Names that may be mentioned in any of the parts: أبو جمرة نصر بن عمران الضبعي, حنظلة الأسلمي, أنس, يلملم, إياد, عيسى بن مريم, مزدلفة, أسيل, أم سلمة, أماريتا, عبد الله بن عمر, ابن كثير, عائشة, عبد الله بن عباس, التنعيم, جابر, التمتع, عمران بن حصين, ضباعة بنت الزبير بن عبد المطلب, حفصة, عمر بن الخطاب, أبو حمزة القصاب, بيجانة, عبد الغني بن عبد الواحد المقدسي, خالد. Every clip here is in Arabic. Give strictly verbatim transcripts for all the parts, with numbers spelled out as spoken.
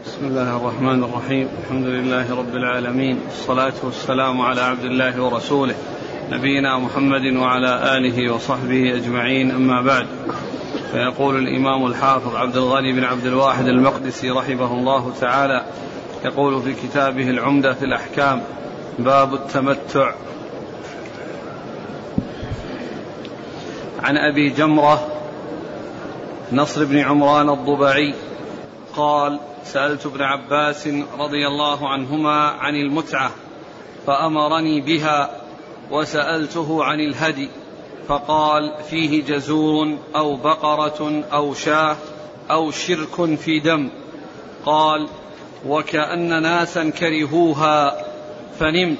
بسم الله الرحمن الرحيم. الحمد لله رب العالمين، والصلاة والسلام على عبد الله ورسوله نبينا محمد وعلى آله وصحبه أجمعين، أما بعد. فيقول الإمام الحافظ عبد الغني بن عبد الواحد المقدسي رحمه الله تعالى، يقول في كتابه العمدة في الأحكام: باب التمتع. عن أبي جمرة نصر بن عمران الضبعي قال: سألت ابن عباس رضي الله عنهما عن المتعة فأمرني بها، وسألته عن الهدي فقال: فيه جزور أو بقرة أو شاة أو شرك في دم. قال: وكأن ناسا كرهوها فنمت،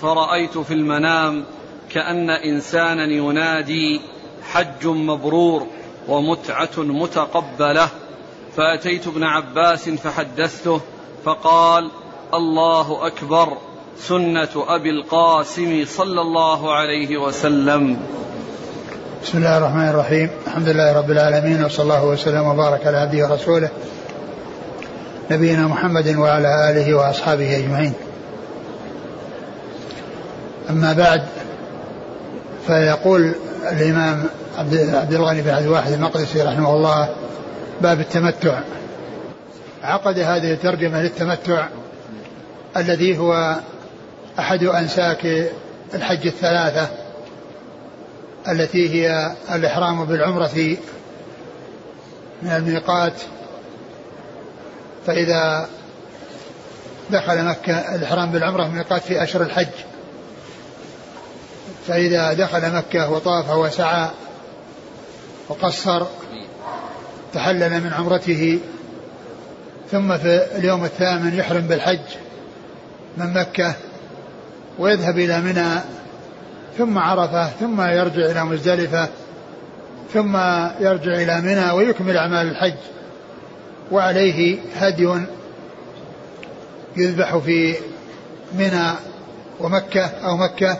فرأيت في المنام كأن إنسانا ينادي: حج مبرور ومتعة متقبلة. فأتيت ابن عباس فحدثته فقال: الله أكبر، سنة أبي القاسم صلى الله عليه وسلم. بسم الله الرحمن الرحيم. الحمد لله رب العالمين، وصلى الله وسلم وبارك على عبده ورسوله نبينا محمد وعلى آله وأصحابه أجمعين، أما بعد. فيقول الإمام عبد الغني بن عبد الواحد المقدسي رحمه الله: باب التمتع. عقد هذه الترجمة للتمتع الذي هو أحد أنساك الحج الثلاثة التي هي الإحرام بالعمرة من الميقات، فإذا دخل مكة الإحرام بالعمرة من الميقات في أشهر الحج، فإذا دخل مكة وطاف وسعى وقصر تحلل من عمرته، ثم في اليوم الثامن يحرم بالحج من مكة ويذهب إلى منى ثم عرفة ثم يرجع إلى مزدلفة ثم يرجع إلى منى ويكمل أعمال الحج، وعليه هدي يذبح في منى ومكة أو مكة،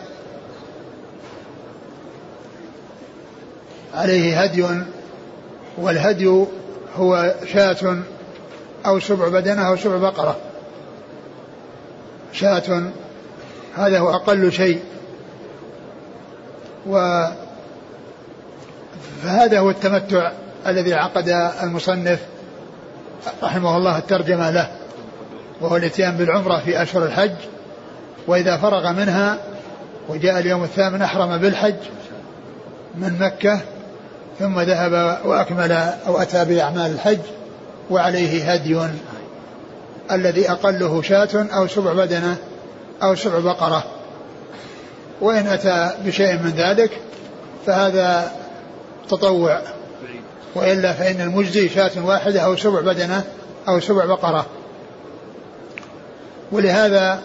عليه هدي، والهدي هو شاة أو سبع بدنة أو سبع بقرة. شاة هذا هو أقل شيء، فهذا هو التمتع الذي عقد المصنف رحمه الله الترجمة له، وهو الاتيان بالعمرة في أشهر الحج، وإذا فرغ منها وجاء اليوم الثامن أحرم بالحج من مكة ثم ذهب وأكمل أو أتى بأعمال الحج، وعليه هدي الذي أقله شاة أو سبع بدنة أو سبع بقرة، وإن أتى بشيء من ذلك فهذا تطوع، وإلا فإن المجزي شاة واحدة أو سبع بدنة أو سبع بقرة. ولهذا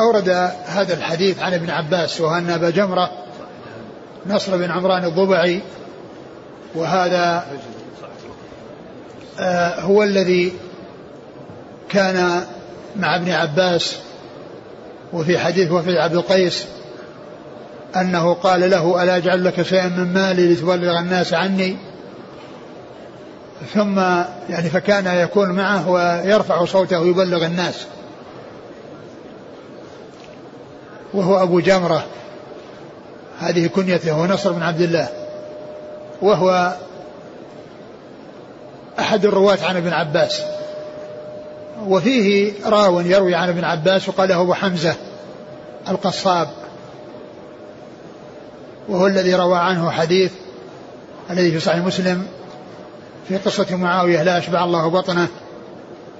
أورد هذا الحديث عن ابن عباس، وأن أبا جمرة نصر بن عمران الضبعي، وهذا هو الذي كان مع ابن عباس، وفي حديث وفي عبد القيس أنه قال له: ألا أجعل لك شيئا من مالي لتبلغ الناس عني؟ ثم يعني فكان يكون معه ويرفع صوته ويبلغ الناس، وهو أبو جمرة، هذه كنيته، هو نصر بن عبد الله، وهو أحد الرواة عن ابن عباس. وفيه راو يروي عن ابن عباس وقال له أبو حمزة القصاب، وهو الذي روى عنه حديث الذي في صحيح مسلم في قصة معاوية لا أشبع الله بطنه،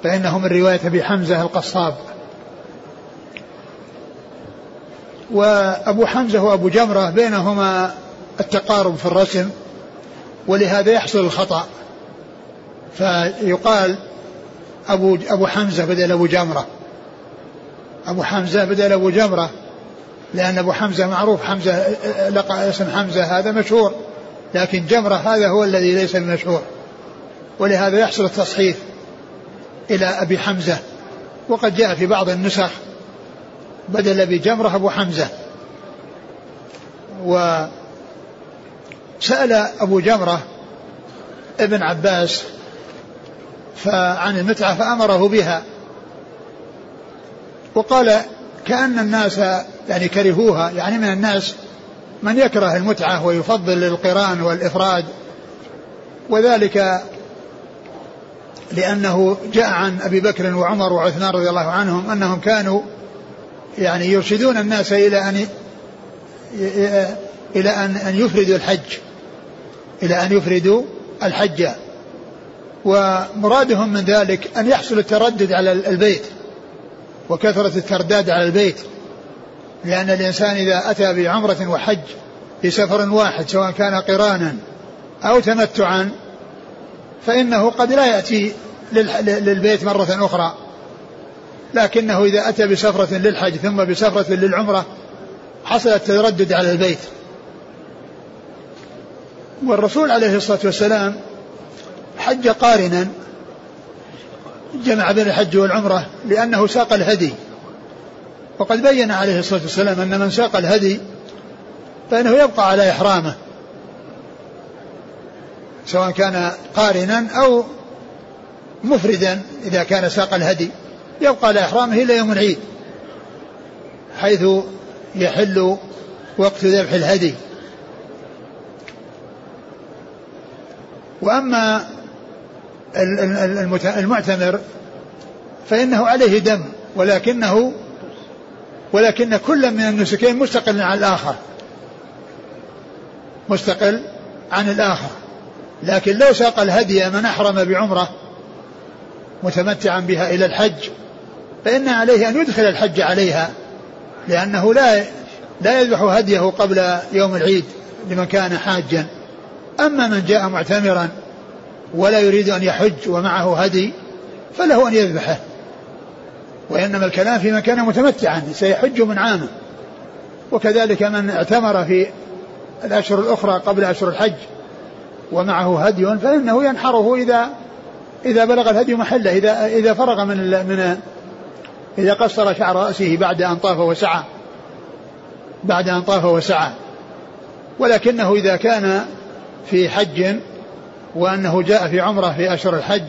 فإنه من رواية أبي حمزة القصاب. وأبو حمزة وأبو جمرة بينهما التقارب في الرسم، ولهذا يحصل الخطأ، فيقال أبو, أبو حمزة بدل أبو جمرة، أبو حمزة بدل أبو جمرة، لأن أبو حمزة معروف، حمزة لقى اسم حمزة هذا مشهور، لكن جمرة هذا هو الذي ليس مشهور، ولهذا يحصل التصحيف إلى أبي حمزة. وقد جاء في بعض النسخ بدل أبي جمرة أبو حمزة. وسأل أبو جمرة ابن عباس عن المتعة فأمره بها, وقال كأن الناس يعني كرهوها, يعني من الناس من يكره المتعة ويفضل القران والإفراد, وذلك لأنه جاء عن أبي بكر وعمر وعثمان رضي الله عنهم أنهم كانوا يعني يرشدون الناس إلى أن إلى أن يفردوا الحج إلى أن يفردوا الحج, ومرادهم من ذلك أن يحصل التردد على البيت وكثرة الترداد على البيت, لأن الإنسان إذا أتى بعمرة وحج في سفر واحد سواء كان قرانا أو تمتعا فإنه قد لا يأتي للبيت مرة أخرى, لكنه إذا أتى بسفرة للحج ثم بسفرة للعمرة حصل التردد على البيت. والرسول عليه الصلاة والسلام حج قارنا, جمع بين الحج والعمرة لأنه ساق الهدي, وقد بين عليه الصلاة والسلام أن من ساق الهدي فإنه يبقى على إحرامه سواء كان قارنا أو مفردا, إذا كان ساق الهدي يبقى على إحرامه إلى يوم العيد حيث يحل وقت ذبح الهدي. وأما المعتمر فإنه عليه دم, ولكنه ولكن كل من النسكين مستقل عن الآخر مستقل عن الآخر, لكن لو ساق الهدي من أحرم بعمرة متمتعا بها إلى الحج فإن عليه أن يدخل الحج عليها, لأنه لا لا يذبح هديه قبل يوم العيد لمن كان حاجا. أما من جاء معتمرا ولا يريد أن يحج ومعه هدي فله أن يذبحه, وإنما الكلام في من كان متمتعا سيحج من عامه, وكذلك من اعتمر في الأشهر الأخرى قبل أشهر الحج ومعه هدي فإنه ينحره إذا إذا بلغ الهدي محله, إذا إذا فرغ من من إذا قصر شعر رأسه بعد أن طاف وسعى بعد أن طاف وسعى ولكنه إذا كان في حج وأنه جاء في عمره في أشهر الحج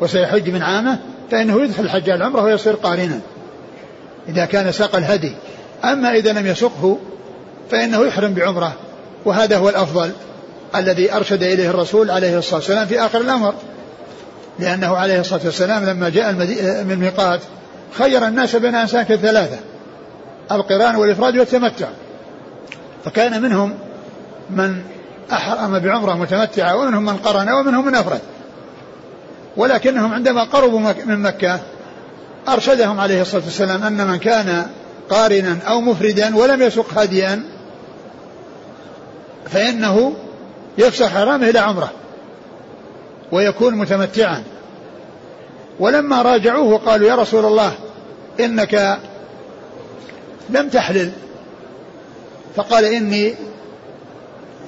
وسيحج من عامه فإنه يدخل الحج على العمره ويصير قارنا إذا كان ساق الهدي. أما إذا لم يسقه فإنه يحرم بعمره, وهذا هو الأفضل الذي أرشد إليه الرسول عليه الصلاة والسلام في آخر الأمر, لأنه عليه الصلاة والسلام لما جاء من الميقات خير الناس بين أنساك الثلاثة القران والإفراد والتمتع, فكان منهم من أحرم بعمره متمتعة ومنهم من قرن ومنهم من أفرد, ولكنهم عندما قربوا من مكة أرشدهم عليه الصلاة والسلام أن من كان قارنا أو مفردا ولم يسق هديا فإنه يفسخ حرامه إلى عمره ويكون متمتعا. ولما راجعوه قالوا يا رسول الله إنك لم تحلل, فقال إني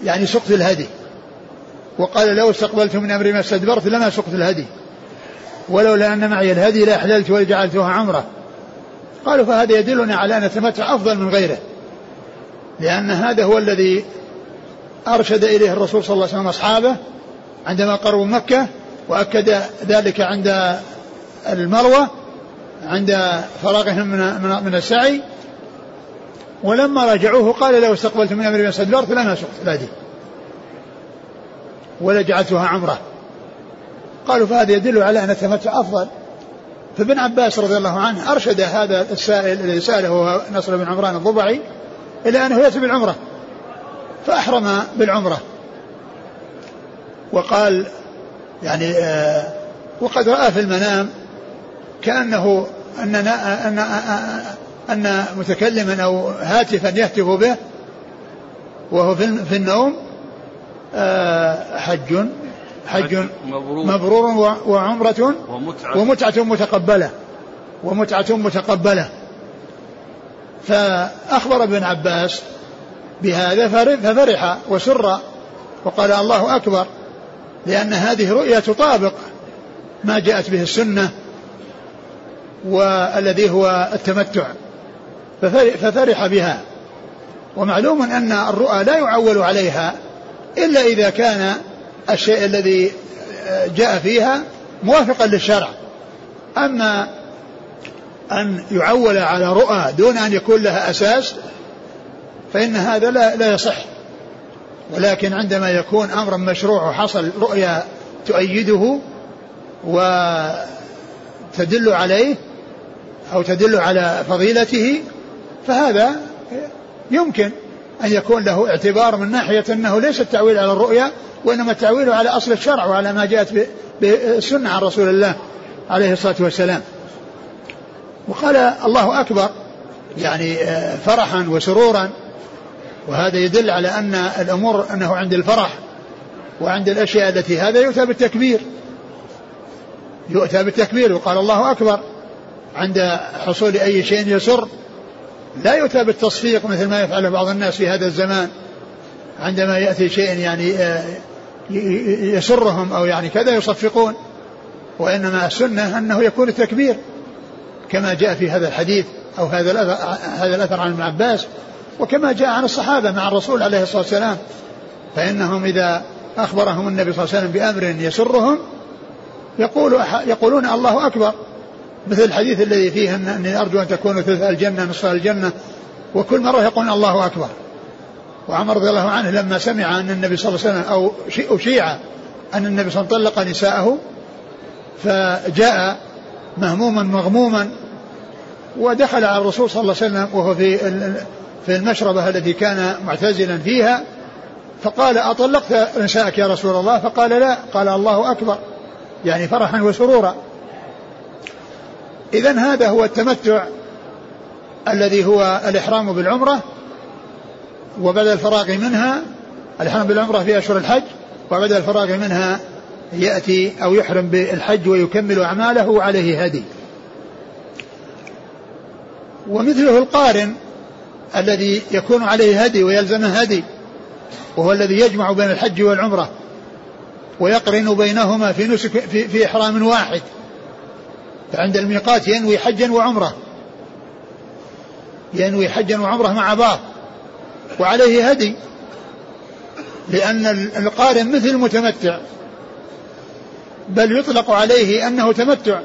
يعني سقت الهدي, وقال لو استقبلت من أمري ما استدبرت لما سقت الهدي, ولولا أن معي الهدي لا أحللت ولجعلتها عمرة. قالوا فهذا يدلنا على أن التمتع أفضل من غيره, لأن هذا هو الذي أرشد إليه الرسول صلى الله عليه وسلم أصحابه عندما قربوا مكة, وأكد ذلك عند المروة عند فراغهم من السعي. ولما راجعوه قال لو استقبلت من أمري ما استدبرت لما سقت الهدي ولجعلتها عمرة. قالوا فهذا يدل على أن التمتع أفضل. فابن عباس رضي الله عنه أرشد هذا السائل الذي سأله نصر بن عمران الضبعي إلى أنه يأتي بالعمرة, فأحرم بالعمرة وقال يعني آه وقد رأى في المنام كأنه أننا أن أن متكلما أو هاتفا يهتف به وهو في النوم آه حج حج مبرور, مبرور وعمرة ومتعة, ومتعة متقبلة ومتعة متقبلة فأخبر ابن عباس بهذا ففرح وسر وقال الله أكبر, لأن هذه رؤية تطابق ما جاءت به السنة والذي هو التمتع, ففرح بها. ومعلوم أن الرؤى لا يعول عليها إلا إذا كان الشيء الذي جاء فيها موافقا للشرع. أما أن يعول على رؤى دون أن يكون لها أساس فإن هذا لا, لا يصح. ولكن عندما يكون أمرا مشروع وحصل رؤيا تؤيده وتدل عليه أو تدل على فضيلته فهذا يمكن أن يكون له اعتبار من ناحية أنه ليس التعويل على الرؤيا وإنما التعويل على أصل الشرع وعلى ما جاءت بالسنة عن رسول الله عليه الصلاة والسلام. وقال الله أكبر يعني فرحا وسرورا، وهذا يدل على أن الأمور أنه عند الفرح وعند الأشياء التي هذا يؤتى بالتكبير يؤتى بالتكبير. وقال الله أكبر عند حصول أي شيء يسر، لا يؤتى بالتصفيق مثل ما يفعل بعض الناس في هذا الزمان عندما يأتي شيء يعني يسرهم أو يعني كذا يصفقون، وإنما السنة أنه يكون التكبير كما جاء في هذا الحديث أو هذا الأثر عن ابن عباس، وكما جاء عن الصحابة مع الرسول عليه الصلاة والسلام، فإنهم إذا أخبرهم النبي صلى الله عليه وسلم بأمر يسرهم يقول يقولون الله أكبر، مثل الحديث الذي فيه أني أرجو أن تكونوا ثلث الجنة نصف الجنة، وكل مرة يقولون الله أكبر. وعمر رضي الله عنه لما سمع أن النبي صلى الله عليه وسلم أو أشيع أن النبي صلى الله عليه وسلم طلق نساءه فجاء مهموما مغموما ودخل على الرسول صلى الله عليه وسلم وهو في المشربة التي كان معتزلا فيها فقال أطلقت نساءك يا رسول الله؟ فقال لا، قال الله أكبر يعني فرحا وسرورا. إذن هذا هو التمتع الذي هو الإحرام بالعمرة وبعد الفراغ منها، الإحرام بالعمرة في أشهر الحج وبعد الفراغ منها يأتي أو يحرم بالحج ويكمل أعماله عليه هدي. ومثله القارن الذي يكون عليه هدي ويلزمه هدي، وهو الذي يجمع بين الحج والعمرة ويقرن بينهما في, نسك في, في إحرام واحد، فعند الميقات ينوي حجا وعمرة ينوي حجا وعمرة مع بعض وعليه هدي، لأن القارن مثل المتمتع بل يطلق عليه أنه تمتع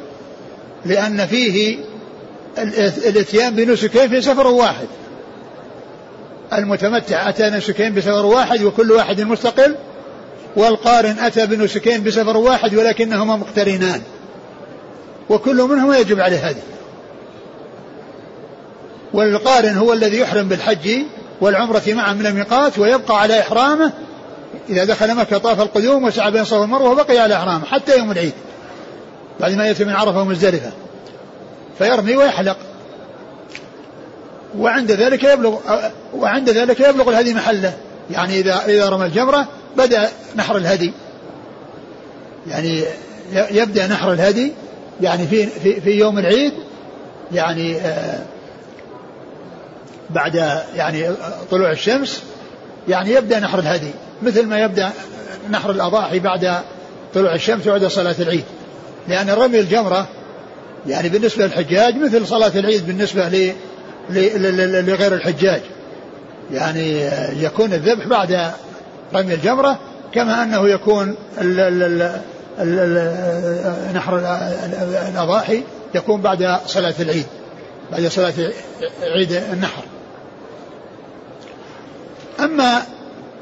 لأن فيه الاتيان بنسكين في سفر واحد. المتمتع أتى نسكين بسفر واحد وكل واحد مستقل، والقارن أتى بنسكين بسفر واحد ولكنهما مقترنان وكل منهما يجب عليه هدي. والقارن هو الذي يحرم بالحج والعمرة معا من الميقات ويبقى على إحرامه، إذا دخل مكة طاف القدوم وسعى بين صفا والمروة وبقي على إحرامه حتى يوم العيد بعد ما يأتي من عرفة ومزدلفة فيرمي ويحلق، وعند ذلك يبلغ وعند ذلك يبلغ الهدي محله، يعني إذا إذا رمى الجمرة بدأ نحر الهدي، يعني يبدأ نحر الهدي يعني في في في يوم العيد يعني آه بعد يعني طلوع الشمس يعني يبدأ نحر الهدي مثل ما يبدأ نحر الأضاحي بعد طلوع الشمس وبعد صلاة العيد، لأن رمي الجمرة يعني بالنسبة للحجاج مثل صلاة العيد بالنسبة ل لغير الحجاج، يعني يكون الذبح بعد رمي الجمرة كما أنه يكون ال ال ال ال نحر الأضاحي يكون بعد صلاة العيد بعد صلاة عيد النحر. أما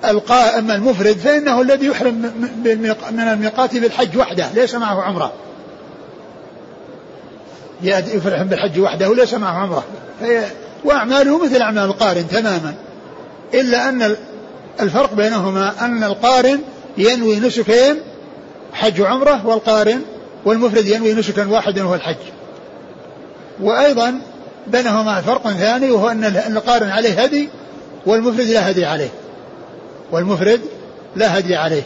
القا أما المفرد فإنه الذي يحرم من الميقات بالحج وحده ليس معه عمره، يحرم بالحج وحده وليس معه عمره وأعماله مثل أعمال القارن تماما، إلا أن الفرق بينهما أن القارن ينوي نسكين حج وعمره، والقارن والمفرد ينوي نسكا واحدا وهو الحج. وأيضا بينهما فرق ثاني وهو أن القارن عليه هدي والمفرد لا هدي عليه والمفرد لا هدي عليه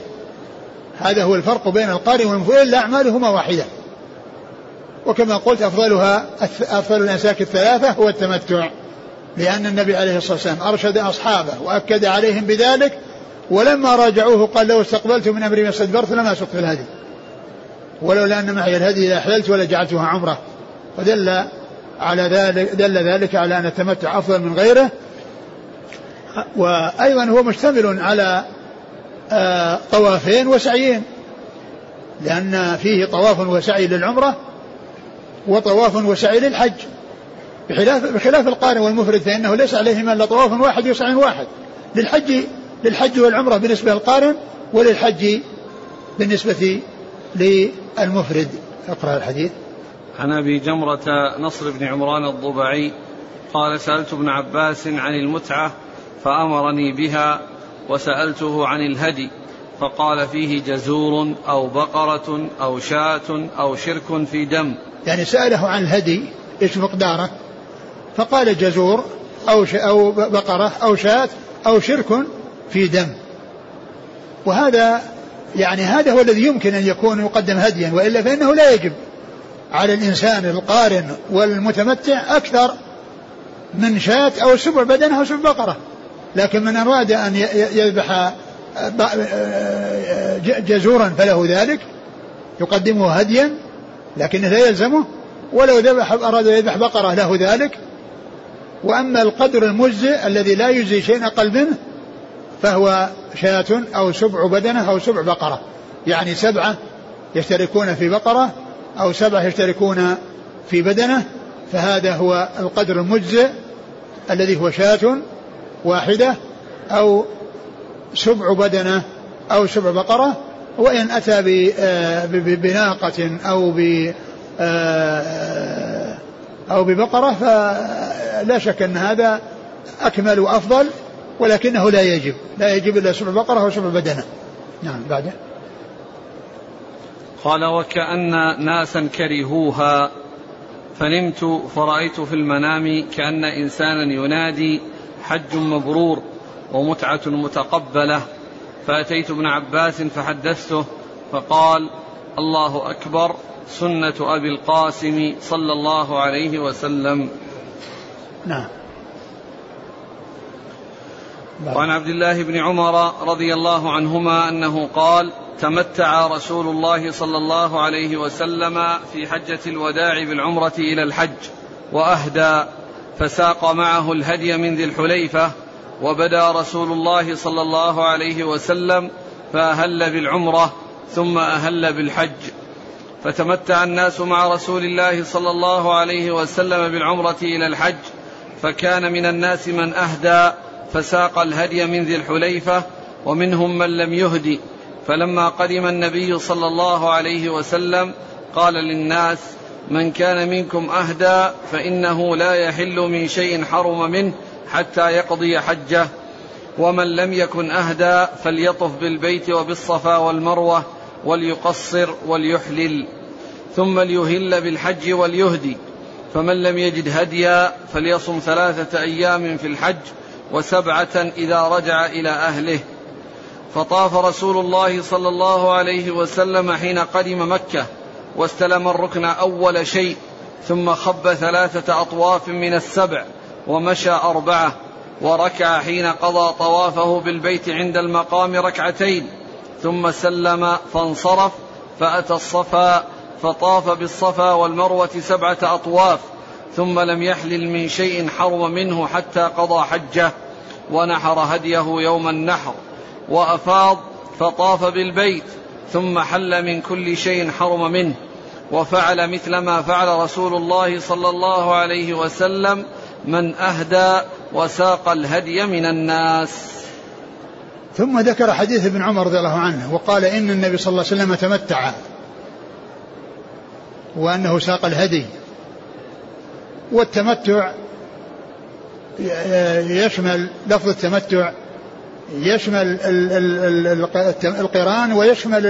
هذا هو الفرق بين القارن والمفرد، إلا أعمالهما واحدة. وكما قلت أفضلها أفضل الأنساك الثلاثة هو التمتع، لأن النبي عليه الصلاة والسلام أرشد أصحابه وأكد عليهم بذلك، ولما راجعوه قال لو استقبلت من أمري ما استدبرت لما سقت الهدي ولولا أن معي الهدي لا أحللت ولا جعلتها عمرة، فدل على ذلك دل ذلك على أن التمتع أفضل من غيره. وأيضا هو مشتمل على طوافين وسعيين، لأن فيه طواف وسعي للعمرة وطواف وسعي للحج، بخلاف, بخلاف القارن والمفرد فإنه ليس عليهما إلا طواف واحد وسعي واحد، للحج للحج والعمرة بالنسبة للقارن، وللحج بالنسبة للمفرد. اقرأ الحديث. عن أبي جمرة نصر بن عمران الضبعي قال: سألت ابن عباس عن المتعة فأمرني بها، وسألته عن الهدي فقال فيه جزور أو بقرة أو شاة أو شرك في دم. يعني سأله عن الهدي إيش مقداره، فقال جزور أو, أو بقرة أو شاة أو شرك في دم. وهذا يعني هذا هو الذي يمكن أن يكون يقدم هديا، وإلا فإنه لا يجب على الإنسان القارن والمتمتع أكثر من شاة أو سبع بدنه أو سبع بقرة، لكن من أراد أن يذبح جزورا فله ذلك يقدمه هديا، لكن لا يلزمه. ولو ذبح أراد يذبح بقرة له ذلك. وأما القدر المجزئ الذي لا يجزي شيء أقل منه فهو شاة أو سبع بدنه أو سبع بقرة، يعني سبعة يشتركون في بقرة أو سبعة يشتركون في بدنه، فهذا هو القدر المجزئ الذي هو شاة واحدة أو سبع بدنة أو سبع بقرة. وإن أتى بناقة أو أو ببقرة فلا شك أن هذا أكمل وأفضل، ولكنه لا يجب لا يجب إلا سبع بقرة أو سبع بدنة. نعم. بعده قال: وكأن ناسا كرهوها فنمت فرأيت في المنام كأن إنسانا ينادي حج مبرور ومتعة متقبلة، فأتيت ابن عباس فحدثته فقال: الله أكبر، سنة أبي القاسم صلى الله عليه وسلم. نعم. وعن عبد الله بن عمر رضي الله عنهما أنه قال: تمتع رسول الله صلى الله عليه وسلم في حجة الوداع بالعمرة إلى الحج وأهدى، فساق معه الهدي من ذي الحليفة، وبدا رسول الله صلى الله عليه وسلم فأهل بالعمرة ثم أهل بالحج، فتمتع الناس مع رسول الله صلى الله عليه وسلم بالعمرة إلى الحج، فكان من الناس من أهدى فساق الهدي من ذي الحليفة، ومنهم من لم يهدي. فلما قدم النبي صلى الله عليه وسلم قال للناس: من كان منكم أهدى فإنه لا يحل من شيء حرم منه حتى يقضي حجه، ومن لم يكن أهدى فليطف بالبيت وبالصفا والمروة وليقصر وليحلل، ثم ليهل بالحج وليهدي. فمن لم يجد هديا فليصم ثلاثة أيام في الحج وسبعة إذا رجع إلى أهله. فطاف رسول الله صلى الله عليه وسلم حين قدم مكة واستلم الركن أول شيء، ثم خب ثلاثة أطواف من السبع ومشى أربعة، وركع حين قضى طوافه بالبيت عند المقام ركعتين، ثم سلم فانصرف، فأتى الصفا فطاف بالصفا والمروة سبعة أطواف، ثم لم يحلل من شيء حرم منه حتى قضى حجه ونحر هديه يوم النحر، وأفاض فطاف بالبيت ثم حل من كل شيء حرم منه، وفعل مثل ما فعل رسول الله صلى الله عليه وسلم من أهدى وساق الهدي من الناس. ثم ذكر حديث ابن عمر رضي الله عنه وقال إن النبي صلى الله عليه وسلم تمتع وأنه ساق الهدي. والتمتع يشمل لفظ التمتع يشمل القران ويشمل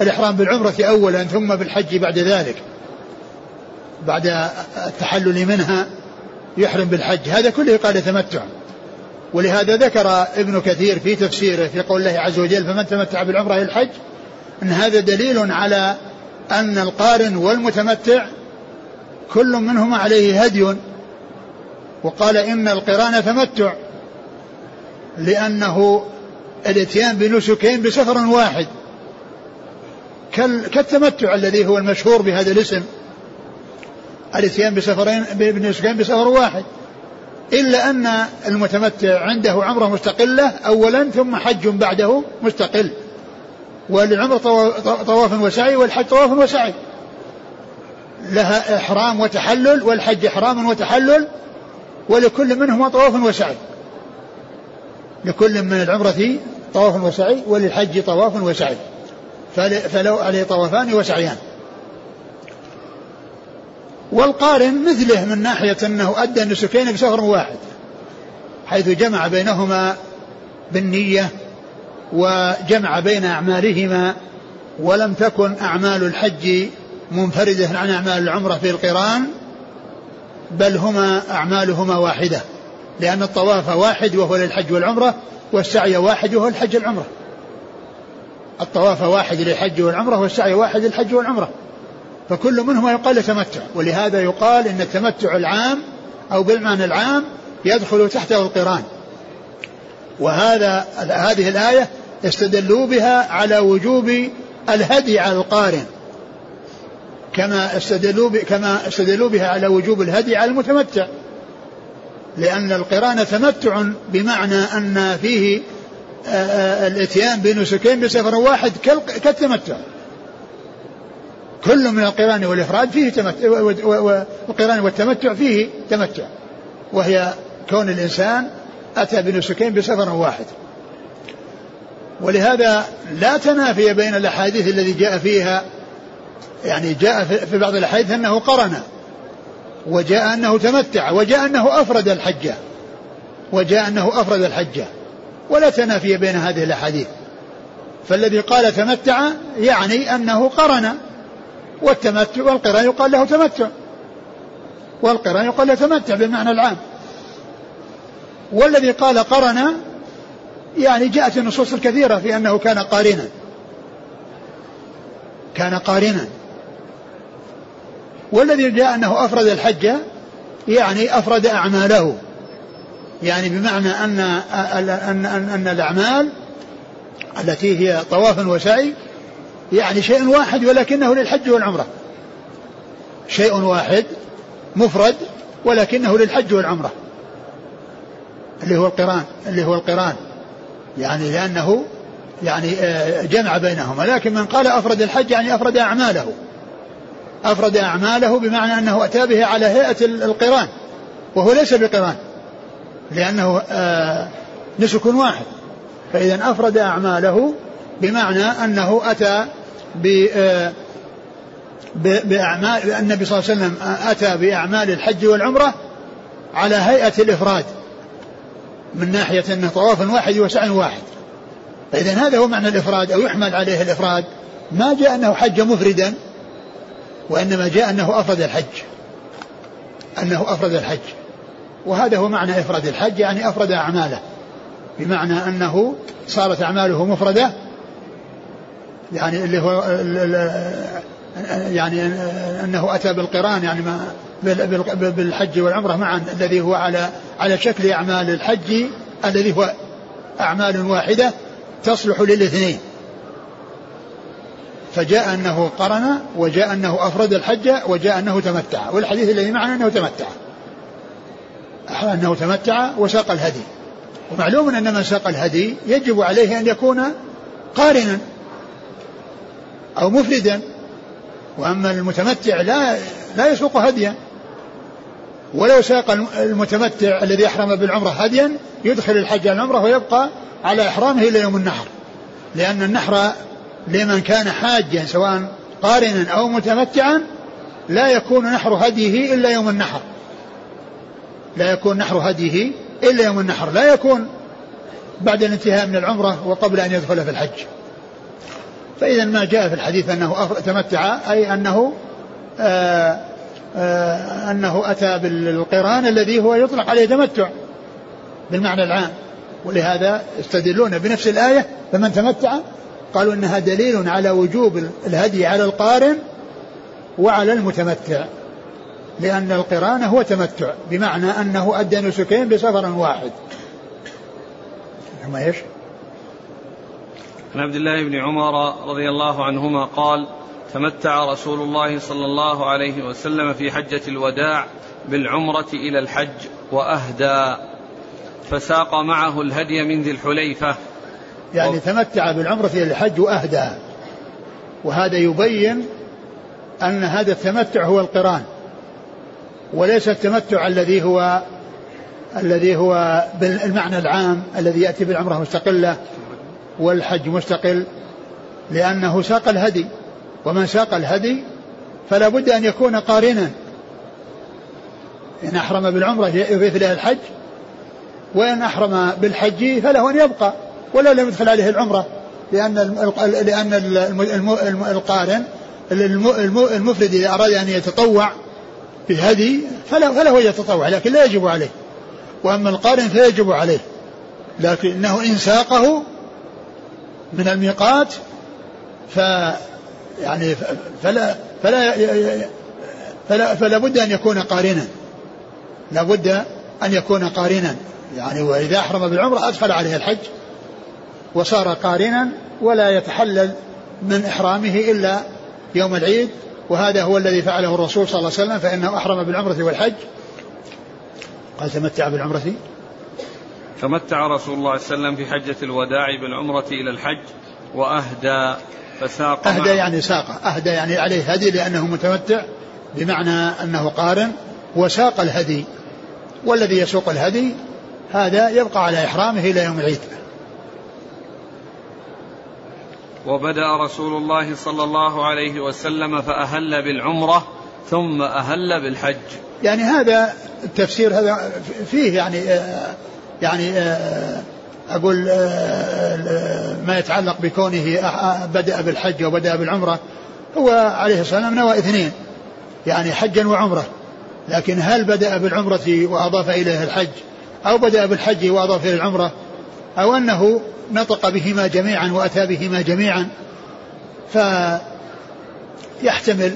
الإحرام بالعمرة أولا ثم بالحج بعد ذلك، بعد التحلل منها يحرم بالحج، هذا كله قال تمتع. ولهذا ذكر ابن كثير في تفسيره في قول الله عز وجل فمن تمتع بالعمرة إلى الحج أن هذا دليل على أن القارن والمتمتع كل منهما عليه هدي. وقال إن القران تمتع لأنه الاتيان بنسكين بسفر واحد كالتمتع الذي هو المشهور بهذا الاسم، الاتيان بسفرين بنسكين بسفر واحد، إلا أن المتمتع عنده عمره مستقلة أولا ثم حج بعده مستقل، والعمر طواف وسعي والحج طواف وسعي. لها إحرام وتحلل والحج إحرام وتحلل، ولكل منهما طواف وسعي، لكل من العمرة طواف وسعي وللحج طواف وسعي، فلو عليه طوافان وسعيان. والقارن مثله من ناحية أنه أدى النسكين بسفر واحد، حيث جمع بينهما بالنية وجمع بين أعمالهما، ولم تكن أعمال الحج منفردة عن أعمال العمرة في القران، بل هما أعمالهما واحدة، لأن الطواف واحد وهو للحج والعمرة، والسعي واحد وهو الحج والعمرة. الطواف واحد للحج والعمرة، والسعي واحد للحج والعمرة، فكل منهما يقال تمتع. ولهذا يقال إن التمتع العام أو بالمعنى العام يدخل تحته القران. وهذا هذه الآية استدلوا بها على وجوب الهدي على القارن، كما استدلوا كما استدلوا بها على وجوب الهدي على المتمتع، لأن القران تمتع بمعنى أن فيه الاتيان بنسكين بسفر واحد كالتمتع، كل من القران والإفراد فيه تمتع، والقران والتمتع فيه تمتع، وهي كون الإنسان أتى بنسكين بسفر واحد. ولهذا لا تنافي بين الأحاديث الذي جاء فيها، يعني جاء في بعض الأحاديث أنه قرن، وجاء أنه تمتع، وجاء أنه أفرد الحجة وجاء أنه أفرد الحجة ولا تنافي بين هذه الأحاديث. فالذي قال تمتع يعني أنه قرن، والتمتع والقران يقال له تمتع، والقران يقال له تمتع بالمعنى العام. والذي قال قرن يعني جاءت النصوص الكثيرة في أنه كان قارنا كان قارنا والذي جاء أنه أفرد الحجة يعني أفرد أعماله، يعني بمعنى أن, أن, أن, أن الأعمال التي هي طواف وسعي يعني شيء واحد، ولكنه للحج والعمرة، شيء واحد مفرد ولكنه للحج والعمرة، اللي هو القران اللي هو القران يعني لأنه يعني جمع بينهما. لكن من قال أفرد الحج يعني أفرد أعماله أفرد أعماله بمعنى أنه أتى به على هيئة القران، وهو ليس بقران لأنه نسك واحد. فإذا أفرد أعماله بمعنى أنه أتى بأعمال، النبي صلى الله عليه وسلم أتى بأعمال الحج والعمرة على هيئة الإفراد، من ناحية أنه طواف واحد وسعي واحد. فإذا هذا هو معنى الإفراد، أو يحمل عليه الإفراد، ما جاء أنه حج مفردا، وإنما جاء أنه أفرد الحج أنه أفرد الحج وهذا هو معنى إفراد الحج، يعني أفرد أعماله، بمعنى أنه صارت أعماله مفردة، يعني اللي هو يعني أنه أتى بالقران، يعني ما بالحج والعمرة معا، الذي هو على على شكل أعمال الحج، الذي هو أعمال واحدة تصلح للاثنين. فجاء أنه قرن، وجاء أنه أفرد الحج، وجاء أنه تمتع. والحديث الذي معنا أنه تمتع أنه تمتع وساق الهدي. ومعلوم أن من ساق الهدي يجب عليه أن يكون قارنا أو مفردا، وأما المتمتع لا لا يسوق هديا، ولو ساق المتمتع الذي أحرم بالعمرة هديا يدخل الحج العمرة ويبقى على إحرامه إلى يوم النحر، لأن النحر لمن كان حاجا سواء قارنا أو متمتعا لا يكون نحر هديه إلا يوم النحر لا يكون نحر هديه إلا يوم النحر لا يكون بعد الانتهاء من العمرة وقبل أن يدخل في الحج. فإذا ما جاء في الحديث أنه تمتع أي أنه آآ آآ أنه أتى بالقران الذي هو يطلق عليه تمتع بالمعنى العام. ولهذا استدلون بنفس الآية فمن تمتع، قالوا إنها دليل على وجوب الهدي على القارن وعلى المتمتع، لأن القران هو تمتع بمعنى أنه أدى نسكين بسفر واحد. ما إيش؟ عن عبد الله بن عمر رضي الله عنهما قال: تمتع رسول الله صلى الله عليه وسلم في حجة الوداع بالعمرة إلى الحج وأهدى، فساق معه الهدي من ذي الحليفة، يعني تمتع بالعمرة إلى الحج وأهدى. وهذا يبين أن هذا التمتع هو القران وليس التمتع الذي هو الذي هو بالمعنى العام الذي يأتي بالعمرة مستقلة والحج مستقل، لأنه ساق الهدي، ومن ساق الهدي فلا بد أن يكون قارنا، إن أحرم بالعمرة يضيف إليها الحج، وإن أحرم بالحج فله أن يبقى ولا لم يدخل عليه العمرة، لأن لأن القارن المفرد إذا أراد أن يتطوع بهدي فله يتطوع لكن لا يجب عليه، وأما القارن فيجب عليه، لكنه إن ساقه من الميقات ف يعني فلا فلا فلا فلا بد أن يكون قارنا، لا بد أن يكون قارنا يعني، وإذا أحرم بالعمرة أدخل عليه الحج وصار قارنا ولا يتحلل من إحرامه إلا يوم العيد، وهذا هو الذي فعله الرسول صلى الله عليه وسلم، فإنه أحرم بالعمرة والحج. قال تمتع بالعمرة، تمتع رسول الله صلى الله عليه وسلم في حجة الوداع بالعمرة إلى الحج وأهدى فساق، أهدى يعني ساقه، أهدى يعني عليه هدي لأنه متمتع بمعنى أنه قارن وساق الهدي، والذي يسوق الهدي هذا يبقى على إحرامه إلى يوم العيد. وبدأ رسول الله صلى الله عليه وسلم فأهل بالعمرة ثم أهل بالحج. يعني هذا التفسير هذا فيه يعني آه يعني آه أقول آه ما يتعلق بكونه بدأ بالحج وبدأ بالعمرة، هو عليه الصلاة والسلام نوى اثنين يعني حجا وعمرة، لكن هل بدأ بالعمرة وأضاف إليها الحج أو بدأ بالحج وأضاف إلى العمرة أو أنه نطق بهما جميعا وأتى بهما جميعا، فيحتمل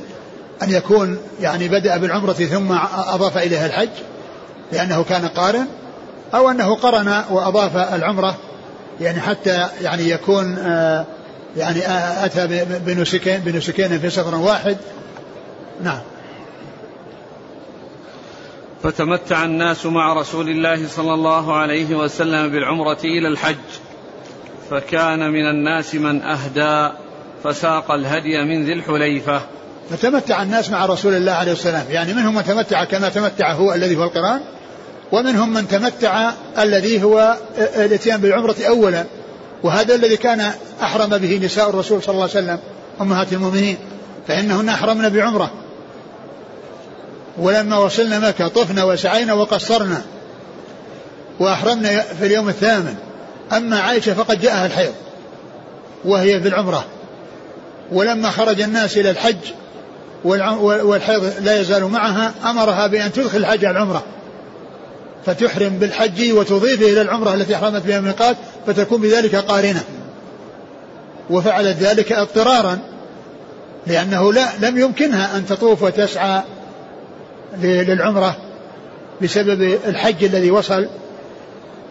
أن يكون يعني بدأ بالعمرة ثم أضاف إليها الحج لأنه كان قارن، أو أنه قرن وأضاف العمرة يعني حتى يعني يكون آه يعني آه أتى بنسكين, بنسكين في سفر واحد. نعم. فتمتع الناس مع رسول الله صلى الله عليه وسلم بالعمرة إلى الحج، فكان من الناس من أهدى فساق الهدي من ذي الحليفة. فتمتع الناس مع رسول الله عليه السلام، يعني منهم من تمتع كما تمتع هو الذي هو القران، ومنهم من تمتع الذي هو الاتيان بالعمرة أولا، وهذا الذي كان أحرم به نساء الرسول صلى الله عليه وسلم أمهات المؤمنين، فإنهن أحرمنا بعمرة، ولما وصلنا مكة طفنا وسعينا وقصرنا وأحرمنا في اليوم الثامن. أما عائشة فقد جاءها الحيض وهي في العمرة، ولما خرج الناس إلى الحج والحيض لا يزال معها أمرها بأن تدخل الحج على العمرة، فتحرم بالحج وتضيف إلى العمرة التي أحرمت بها الميقات، فتكون بذلك قارنة، وفعلت ذلك اضطرارا لأنه لا لم يمكنها أن تطوف وتسعى للعمرة بسبب الحج الذي وصل،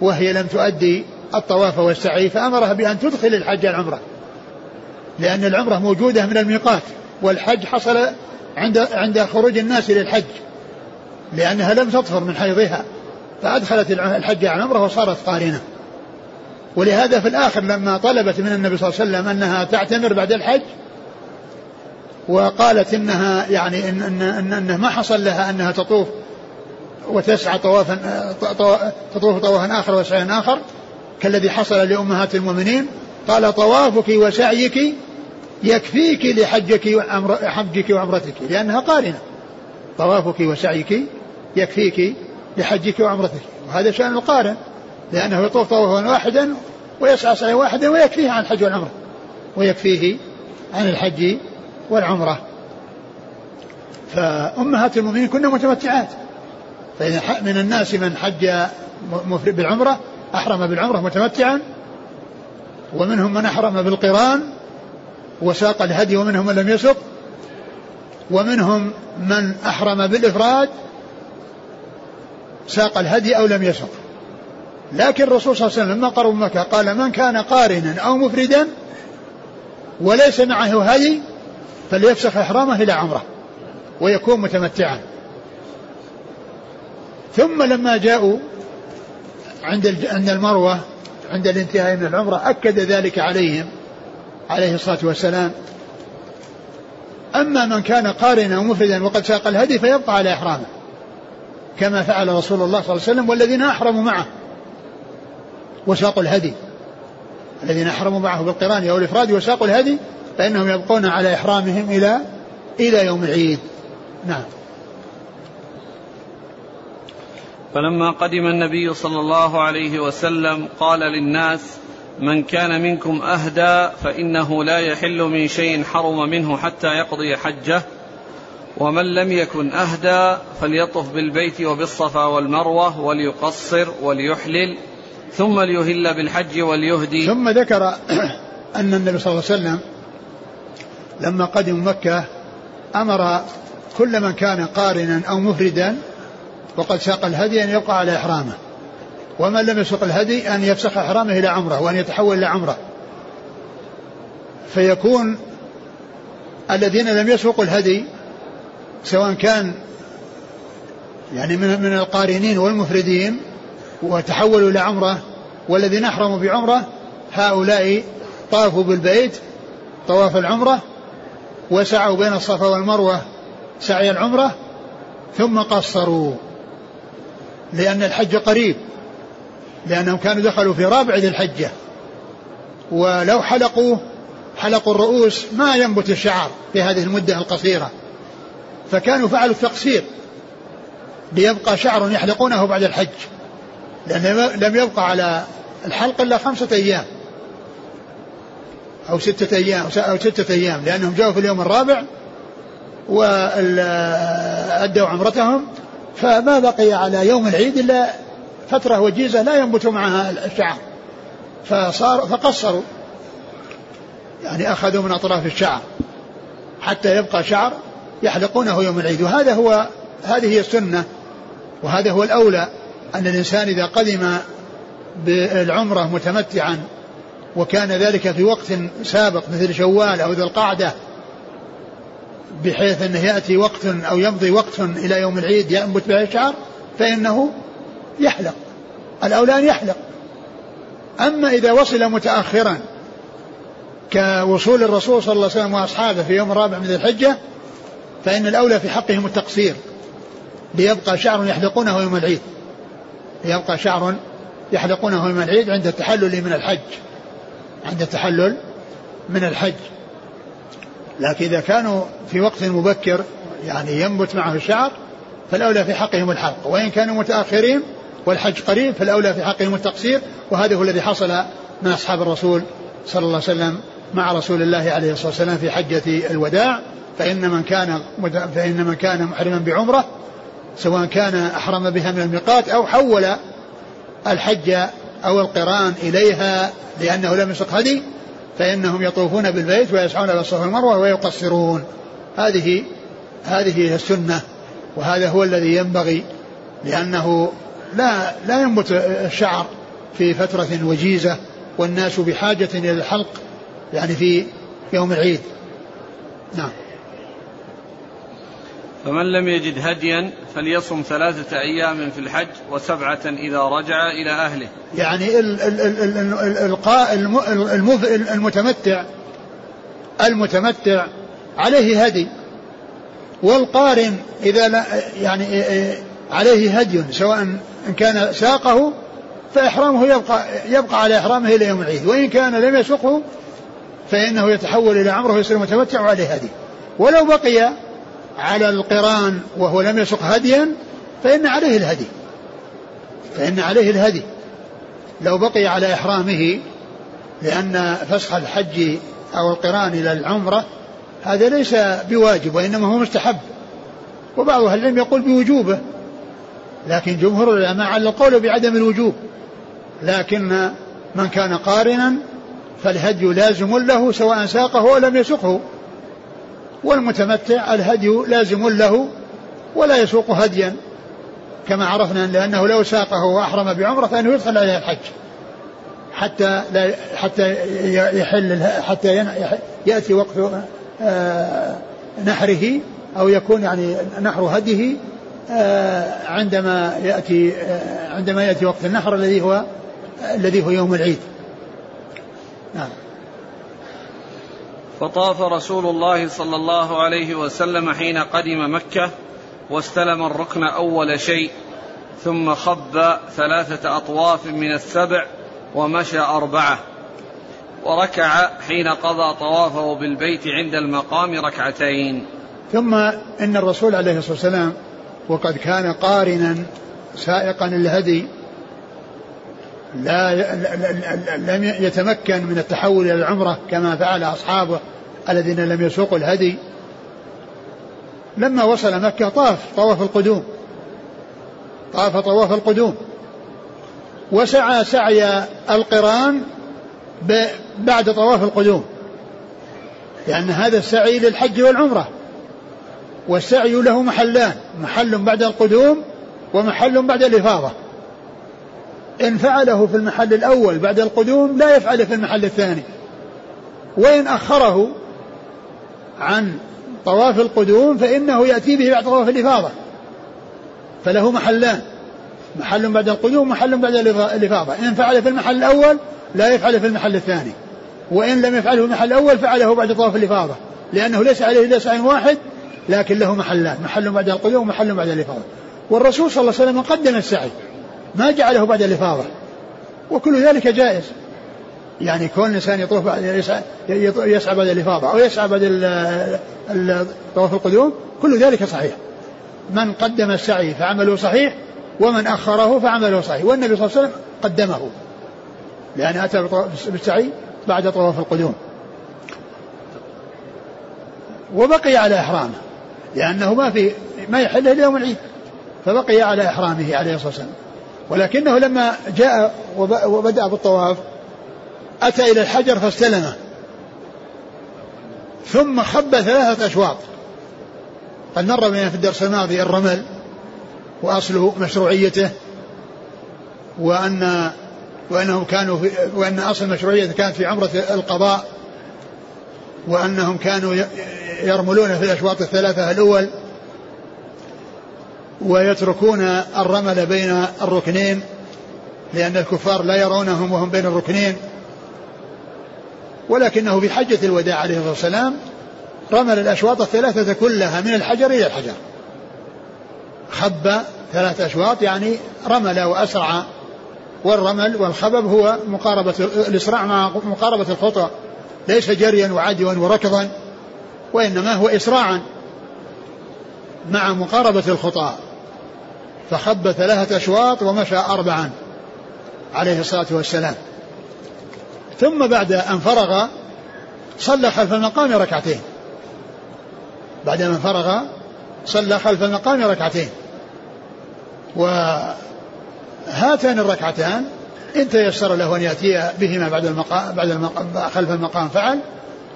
وهي لم تؤدي الطواف والسعي، فأمرها بأن تدخل الحج العمرة، لأن العمرة موجودة من الميقات، والحج حصل عند عند خروج الناس للحج لأنها لم تطهر من حيضها، فأدخلت الحج على العمرة وصارت قارنة. ولهذا في الآخر لما طلبت من النبي صلى الله عليه وسلم أنها تعتمر بعد الحج، وقالت إنها يعني إن إن إن إنه ما حصل لها أنها تطوف وتسعى طوافا تطوف طوافا آخر وسعي آخر كالذي حصل لأمهات المؤمنين، قال طوافك وسعيك يكفيك لحجك وحجك وعمرتك، لأنها قارنة، طوافك وسعيك يكفيك لحجك وعمرتك، وهذا شأن القارن لأنه يطوف طوافا واحدا ويسعى سعي واحدا ويكفيه عن الحج والعمرة، ويكفيه عن الحج والعمرة. فأمهات المؤمنين كنا متمتعات، فإن من الناس من حج بالعمرة أحرم بالعمرة متمتعا، ومنهم من أحرم بالقران وساق الهدي، ومنهم من لم يسق، ومنهم من أحرم بالإفراد ساق الهدي أو لم يسق. لكن الرسول صلى الله عليه وسلم لما قرب مكة قال من كان قارنا أو مفردا وليس معه هدي فليفسخ إحرامه إلى عمره ويكون متمتعا. ثم لما جاءوا عند عند المروة عند الانتهاء من العمرة أكد ذلك عليهم عليه الصلاة والسلام. أما من كان قارنا ومفردا وقد ساق الهدي فيبقى على إحرامه كما فعل رسول الله صلى الله عليه وسلم والذين أحرموا معه وساقوا الهدي، الذين أحرموا معه بالقران أو الإفراد وساقوا الهدي فإنهم يبقون على إحرامهم إلى إلى يوم العيد. نعم. فلما قدم النبي صلى الله عليه وسلم قال للناس: من كان منكم أهدى فإنه لا يحل من شيء حرم منه حتى يقضي حجه، ومن لم يكن أهدى فليطف بالبيت وبالصفا والمروة وليقصر وليحلل ثم ليهل بالحج وليهدي. ثم ذكر أن النبي صلى الله عليه وسلم لما قدم مكة أمر كل من كان قارنا أو مفردا وقد ساق الهدي أن يبقى على إحرامه، ومن لم يسق الهدي أن يفسخ إحرامه إلى عمره وأن يتحول إلى عمره. فيكون الذين لم يسقوا الهدي سواء كان يعني من القارنين والمفردين وتحولوا إلى عمره والذين أحرموا بعمره، هؤلاء طافوا بالبيت طواف العمره وسعوا بين الصفا والمروة سعي العمره ثم قصروا لأن الحج قريب، لأنهم كانوا دخلوا في رابع ذي الحجة، ولو حلقوا حلقوا الرؤوس ما ينبت الشعر في هذه المدة القصيرة، فكانوا فعلوا التقصير ليبقى شعر يحلقونه بعد الحج، لأن لم يبقى على الحلق إلا خمسة أيام أو ستة أيام أو ستة أيام لأنهم جاءوا في اليوم الرابع وأدوا عمرتهم، فما بقي على يوم العيد إلا فترة وجيزة لا ينبت معها الشعر، فصار فقصروا يعني أخذوا من أطراف الشعر حتى يبقى شعر يحلقونه يوم العيد. وهذا هو هذه هي السنة وهذا هو الأولى، أن الإنسان إذا قدم بالعمرة متمتعا وكان ذلك في وقت سابق مثل شوال أو ذي القعدة بحيث أنه يأتي وقت أو يمضي وقت إلى يوم العيد ينبت به الشعر فإنه يحلق، الأولان يحلق. أما إذا وصل متأخرا كوصول الرسول صلى الله عليه وسلم وأصحابه في يوم الرابع من ذي الحجة فإن الأولى في حقهم التقصير ليبقى شعر يحلقونه يوم العيد، ليبقى شعر يحلقونه يوم العيد عند التحلل من الحج، عند التحلل من الحج. لكن إذا كانوا في وقت مبكر يعني ينبت معه الشعر فالأولى في حقهم الحلق، وإن كانوا متأخرين والحج قريب فالأولى في حقهم التقصير، وهذا هو الذي حصل مع أصحاب الرسول صلى الله عليه وسلم مع رسول الله عليه الصلاة والسلام في حجة الوداع. فإن من كان فإن من كان محرما بعمرة سواء كان أحرم بها من الميقات أو حول الحج أو القران إليها لأنه لم يسق هدي فإنهم يطوفون بالبيت ويسعون إلى الصفا والمروة ويقصرون. هذه هذه السنة وهذا هو الذي ينبغي، لأنه لا لا ينبت الشعر في فترة وجيزة والناس بحاجة إلى الحلق يعني في يوم العيد. نعم. فمن لم يجد هديا فليصم ثلاثة أيام في الحج وسبعة إذا رجع إلى أهله. يعني ال ال ال ال المتمتع المتمتع عليه هدي، والقارن إذا لا يعني عليه هدي سواء إن كان ساقه فإحرامه يبقى, يبقى على إحرامه إلى يوم العيد، وإن كان لم يسقه فإنه يتحول إلى عمره ويصير متمتع عليه هدي. ولو بقي على القران وهو لم يسق هديا فإن عليه الهدي، فإن عليه الهدي لو بقي على إحرامه، لأن فسخ الحج أو القران إلى العمرة هذا ليس بواجب وإنما هو مستحب، وبعض أهل العلم يقول بوجوبه، لكن جمهور العلماء على القول بعدم الوجوب. لكن من كان قارنا فالهدي لازم له سواء ساقه أو لم يسقه، والمتمتع الهدي لازم له ولا يسوق هديا كما عرفنا، لأنه لو ساقه وأحرم بعمره فإنه يدخل عليه الحج حتى لا حتى يحل حتى يأتي وقت نحره أو يكون يعني نحر هديه عندما يأتي عندما يأتي وقت النحر الذي هو الذي هو يوم العيد. نعم. فطاف رسول الله صلى الله عليه وسلم حين قدم مكة واستلم الركن أول شيء، ثم خب ثلاثة أطواف من السبع ومشى أربعة، وركع حين قضى طوافه بالبيت عند المقام ركعتين. ثم إن الرسول عليه الصلاة والسلام وقد كان قارنا سائقا الهدي لا لم يتمكن من التحول إلى العمرة كما فعل أصحابه الذين لم يسوقوا الهدي. لما وصل مكة طاف طواف القدوم، طاف طواف القدوم وسعى سعي القران بعد طواف القدوم، لأن هذا السعي للحج والعمرة، والسعي له محلان، محل بعد القدوم ومحل بعد الإفاضة. إن فعله في المحل الأول بعد القدوم لا يفعله في المحل الثاني، وإن أخره عن طواف القدوم فإنه يأتي به بعد طواف الإفاضة، فله محلان، محل بعد القدوم ومحل بعد الإفاضة. إن فعله في المحل الأول لا يفعله في المحل الثاني، وإن لم يفعله في المحل الأول فعله بعد طواف الإفاضة، لأنه ليس عليه إلا سعي واحد لكن له محلان، محل بعد القدوم ومحل بعد الإفاضة. والرسول صلى الله عليه وسلم قدم السعي ما جعله بعد الإفاضة، وكل ذلك جائز، يعني كون الإنسان يطوف يسعى بعد الإفاضة أو يسعى بعد طواف القدوم كل ذلك صحيح. من قدم السعي فعمله صحيح، ومن أخره فعمله صحيح. والنبي صلى الله عليه وسلم قدمه لأنه أتى بالسعي بعد طواف القدوم وبقي على إحرامه، لأنه ما في ما يحله ليوم العيد، فبقي على إحرامه عليه الصلاة والسلام. ولكنه لما جاء وبدأ بالطواف أتى إلى الحجر فاستلمه، ثم خب ثلاثة أشواط. قد مر بنا في الدرس الماضي الرمل وأصله مشروعيته، وأن وأنهم كانوا في وأن أصل مشروعيته كانت في عمرة القضاء، وأنهم كانوا يرملون في الأشواط الثلاثة الأول ويتركون الرمل بين الركنين، لأن الكفار لا يرونهم وهم بين الركنين. ولكنه في حجة الوداع عليه الصلاة والسلام رمل الأشواط الثلاثة كلها من الحجر إلى الحجر، خب ثلاثة أشواط، يعني رمل وأسرع. والرمل والخبب هو مقاربة الإسراع مع مقاربة الخطأ، ليس جريا وعدوا وركضا، وإنما هو إسراعا مع مقاربة الخطأ. فخب ثلاثة أشواط ومشى أربعا عليه الصلاة والسلام. ثم بعد أن فرغ صلى خلف المقام ركعتين، بعد أن فرغ صلى خلف المقام ركعتين. وهاتان الركعتان إن تيسر له أن يأتي بهما بعد المقام بعد المقام خلف المقام فعل،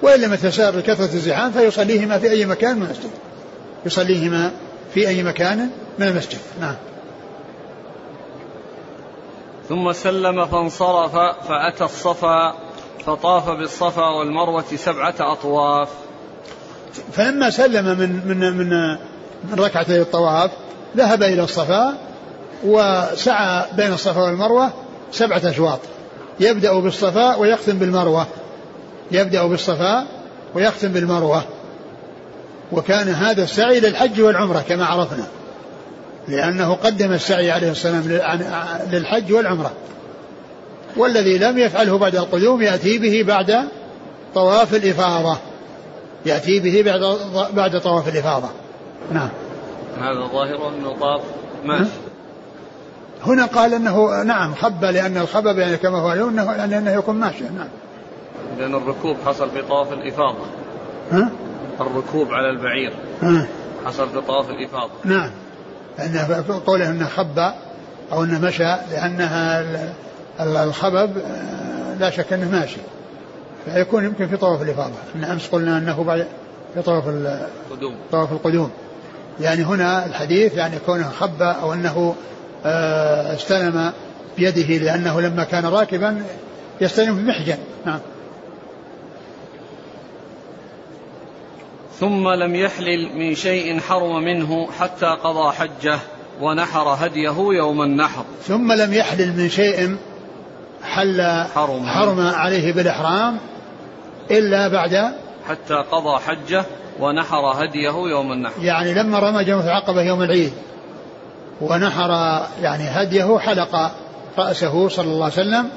وإن لم يتسار لكثرة الزحام فيصليهما في أي مكان من المسجد، يصليهما في أي مكان من المسجد. نعم. ثم سلم فانصرف فأتى الصفا فطاف بالصفا والمروة سبعة أطواف. فلما سلم من من من من ركعتي الطواف ذهب إلى الصفا وسعى بين الصفا والمروة سبعة أشواط، يبدأ بالصفا ويختم بالمروة، يبدأ بالصفا ويختم بالمروة. وكان هذا السعي للحج والعمرة كما عرفنا، لأنه قدم السعي عليه السلام للحج والعمرة. والذي لم يفعله بعد القدوم يأتي به بعد طواف الإفاضة، يأتي به بعد بعد طواف الإفاضة. نعم. هذا ظاهر أنه طاف ماشي. هنا قال أنه نعم خب، لأن الخبب يعني كما هو أنه أنه يكون ماشي. نعم. لأن الركوب حصل في طواف الإفاضة. ها؟ الركوب على البعير. ها؟ حصل في طواف الإفاضة. نعم. أن قوله أنه خب أو أنه مشى، لأنها الخبب لا شك أنه ماشي، فيكون يمكن في طواف الإفاضة. إن أمس قلنا أنه بعد في طواف القدوم. طواف القدوم. يعني هنا الحديث يعني كونه خب أو أنه استلم بيده، لأنه لما كان راكبا يستلم بمحجن. نعم. ثم لم يحلل من شيء حرم منه حتى قضى حجه ونحر هديه يوم النحر. ثم لم يحلل من شيء حل حرم, حرم عليه بالإحرام إلا بعد حتى قضى حجه ونحر هديه يوم النحر, يعني لما رمى جمرة العقبة يوم العيد ونحر يعني هديه حلق رأسه صلى الله عليه وسلم.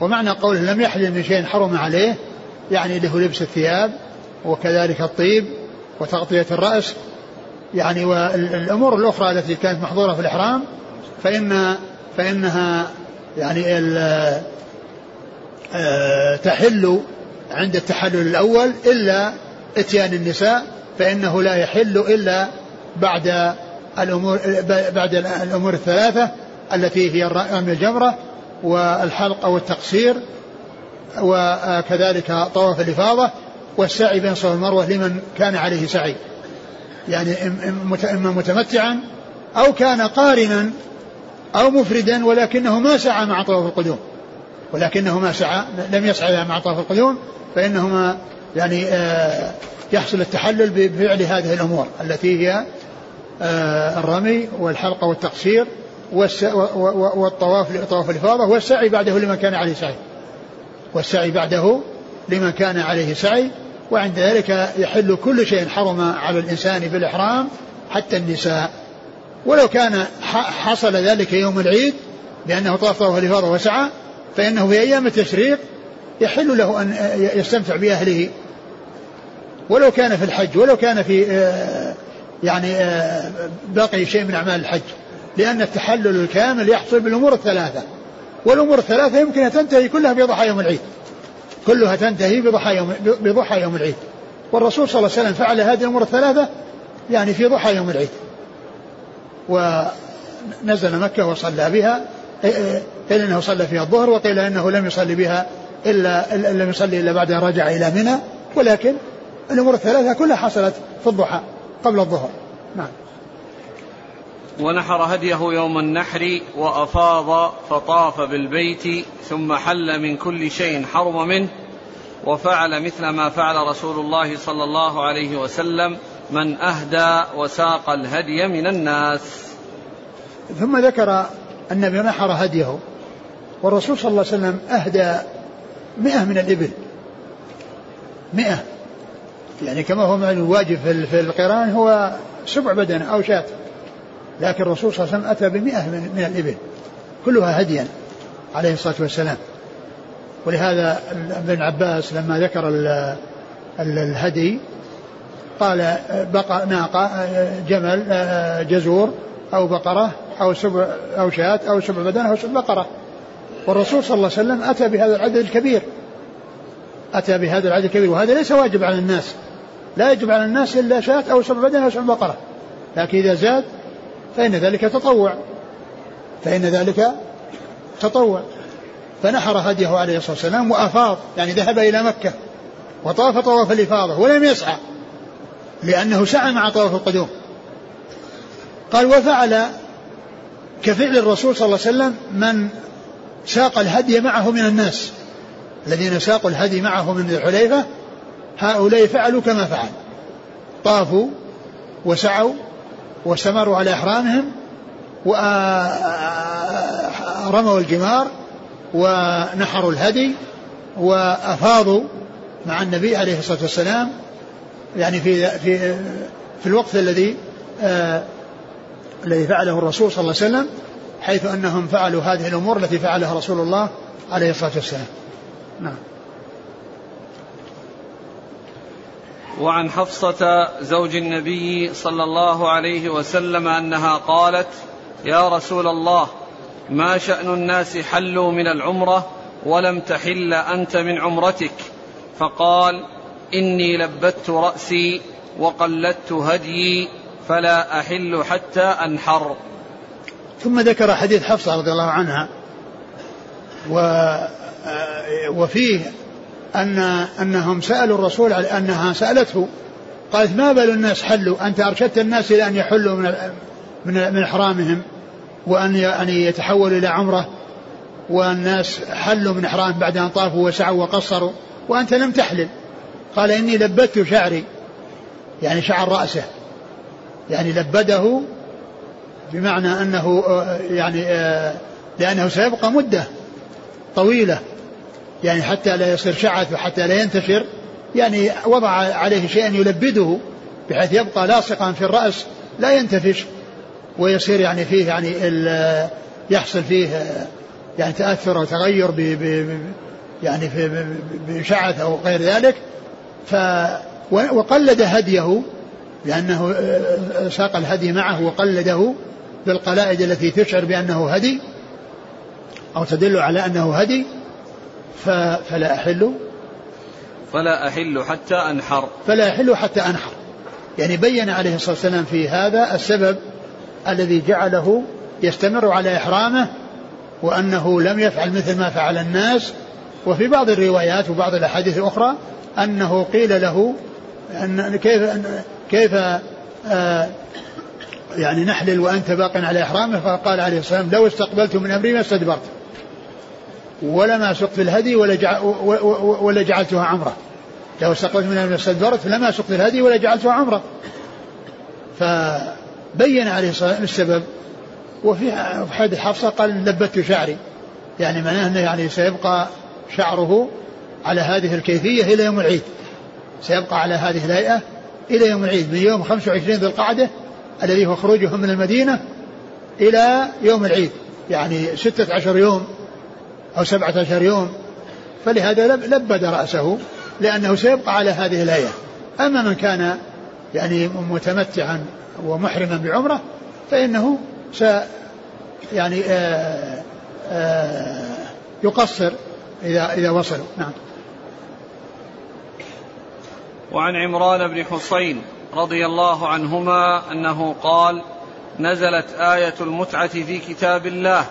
ومعنى قوله لم يحل من شيء حرم عليه يعني له لبس الثياب وكذلك الطيب وتغطية الرأس, يعني والأمور الأخرى التي كانت محظورة في الإحرام فإن فإنها يعني تحل عند التحلل الأول إلا إتيان النساء, فإنه لا يحل إلا بعد الأمور, بعد الأمور الثلاثة التي هي رمي الجمرة والحلق أو التقصير وكذلك طواف الإفاضة والسعي بين الصفا والمروة لمن كان عليه سعي, يعني إما متمتعا أو كان قارنا أو مفردا ولكنه ما سعى مع طواف القدوم, ولكنه ما سعى لم يسعى مع طواف القدوم فإنهما يعني يحصل التحلل بفعل هذه الأمور التي هي الرمي والحلقة والتقصير والطواف لطواف الإفاضة والسعي بعده لمن كان عليه سعي, والسعي بعده لمن كان عليه سعي. وعند ذلك يحل كل شيء حرم على الإنسان بالإحرام حتى النساء, ولو كان حصل ذلك يوم العيد بأنه طاف طواف الإفاضة وسعى فإنه في أيام التشريق يحل له أن يستمتع بأهله, ولو كان في الحج ولو كان في يعني باقي شيء من أعمال الحج, لأن التحلل الكامل يحصل بالأمور الثلاثة, والأمور الثلاثة يمكن أن تنتهي كلها بضحى يوم العيد, كلها تنتهي بضحى يوم, بضحى يوم العيد. والرسول صلى الله عليه وسلم فعل هذه الأمور الثلاثة يعني في ضحى يوم العيد, ونزل مكة وصلى بها, قيل أنه صلى فيها الظهر وقيل أنه لم يصلي بها إلا, لم يصلي إلا بعد رجع إلى منى, ولكن الأمور الثلاثة كلها حصلت في الضحى قبل الظهر. نعم. ونحر هديه يوم النحر وأفاض فطاف بالبيت ثم حل من كل شيء حرم منه, وفعل مثل ما فعل رسول الله صلى الله عليه وسلم من أهدى وساق الهدي من الناس. ثم ذكر النبي نحر هديه, والرسول صلى الله عليه وسلم أهدى مئة من الإبل, مئة يعني كما هو معلوم واجب في القران هو سبع بدن أو شاة, لكن الرسول صلى الله عليه وسلم أتى بمئة من الإبل كلها هديا عليه الصلاة والسلام. ولهذا ابن عباس لما ذكر الهدي قال بقى ناقة جمل جزور أو بقرة أو سبع أو شاة أو سبع بدن أو سبع بقرة, والرسول صلى الله عليه وسلم أتى بهذا العدد الكبير, أتى بهذا العدد الكبير. وهذا ليس واجب على الناس, لا يجب على الناس إلا شاة أو سبع بدن أو سبع بقرة, لكن إذا زاد فإن ذلك تطوع, فإن ذلك تطوع. فنحر هديه عليه الصلاة والسلام وأفاض يعني ذهب إلى مكة وطاف طواف الإفاضة ولم يسعى لأنه سعى مع طواف القدوم. قال وفعل كفعل الرسول صلى الله عليه وسلم من ساق الهدي معه من الناس, الذين ساقوا الهدي معه من ذي الحليفة هؤلاء فعلوا كما فعل, طافوا وسعوا واستمروا على إحرامهم ورموا الجمار ونحروا الهدي وأفاضوا مع النبي عليه الصلاة والسلام, يعني في, في, في الوقت الذي آه الذي فعله الرسول صلى الله عليه وسلم, حيث أنهم فعلوا هذه الأمور التي فعلها رسول الله عليه الصلاة والسلام. نعم. وعن حفصة زوج النبي صلى الله عليه وسلم أنها قالت يا رسول الله ما شأن الناس حلوا من العمرة ولم تحل أنت من عمرتك؟ فقال إني لبدت رأسي وقلدت هديي فلا أحل حتى أنحر. ثم ذكر حديث حفصة رضي الله عنها و... وفيه أن أنهم سألوا الرسول على أنها سألته قالت ما بال الناس حلوا, أنت أرشدت الناس إلى أن يحلوا من من من إحرامهم وأن يعني يتحولوا إلى عمرة, والناس حلوا من إحرام بعد أن طافوا وسعوا وقصروا وأنت لم تحلل. قال إني لبدت شعري يعني شعر رأسه, يعني لبده بمعنى أنه يعني لأنه سيبقى مدة طويلة يعني حتى لا يصير شعث وحتى لا ينتشر، يعني وضع عليه شيئا يلبده بحيث يبقى لاصقا في الرأس لا ينتفش ويصير يعني فيه يعني يحصل فيه يعني تأثر وتغير ب يعني في بشعث أو غير ذلك. ف وقلد هديه لأنه ساق الهدي معه وقلده بالقلائد التي تشعر بأنه هدي أو تدل على أنه هدي، فلا أحل فلا أحل حتى أنحر فلا أحل حتى أنحر يعني بين عليه الصلاة والسلام في هذا السبب الذي جعله يستمر على إحرامه وأنه لم يفعل مثل ما فعل الناس. وفي بعض الروايات وبعض الأحاديث الأخرى أنه قيل له أن كيف كيف آه يعني نحلل وأنت باق على إحرامه، فقال عليه الصلاة والسلام لو استقبلت من أمري ما استدبرت ولما سقت الهدي ولا جعلتها عمرة. لو استقبلت من أمري ما استدبرت لما سقت الهدي ولا جعلتها عمرة. فبين عليه السبب. وفي حديث حفصة قال لبت شعري، يعني معناه أنه يعني سيبقى شعره على هذه الكيفية إلى يوم العيد، سيبقى على هذه الهيئة إلى يوم العيد من يوم خمسة وعشرين ذي القعدة الذي هو خروجهم من المدينة إلى يوم العيد، يعني ستة عشر يوم أو سبعة عشر يوم. فلهذا لبد رأسه لأنه سيبقى على هذه الهيئة. أما من كان يعني متمتعا ومحرما بعمره فإنه س يعني آآ آآ يقصر إذا إذا وصلوا. نعم. وعن عمران بن حصين رضي الله عنهما أنه قال نزلت آية المتعة في كتاب الله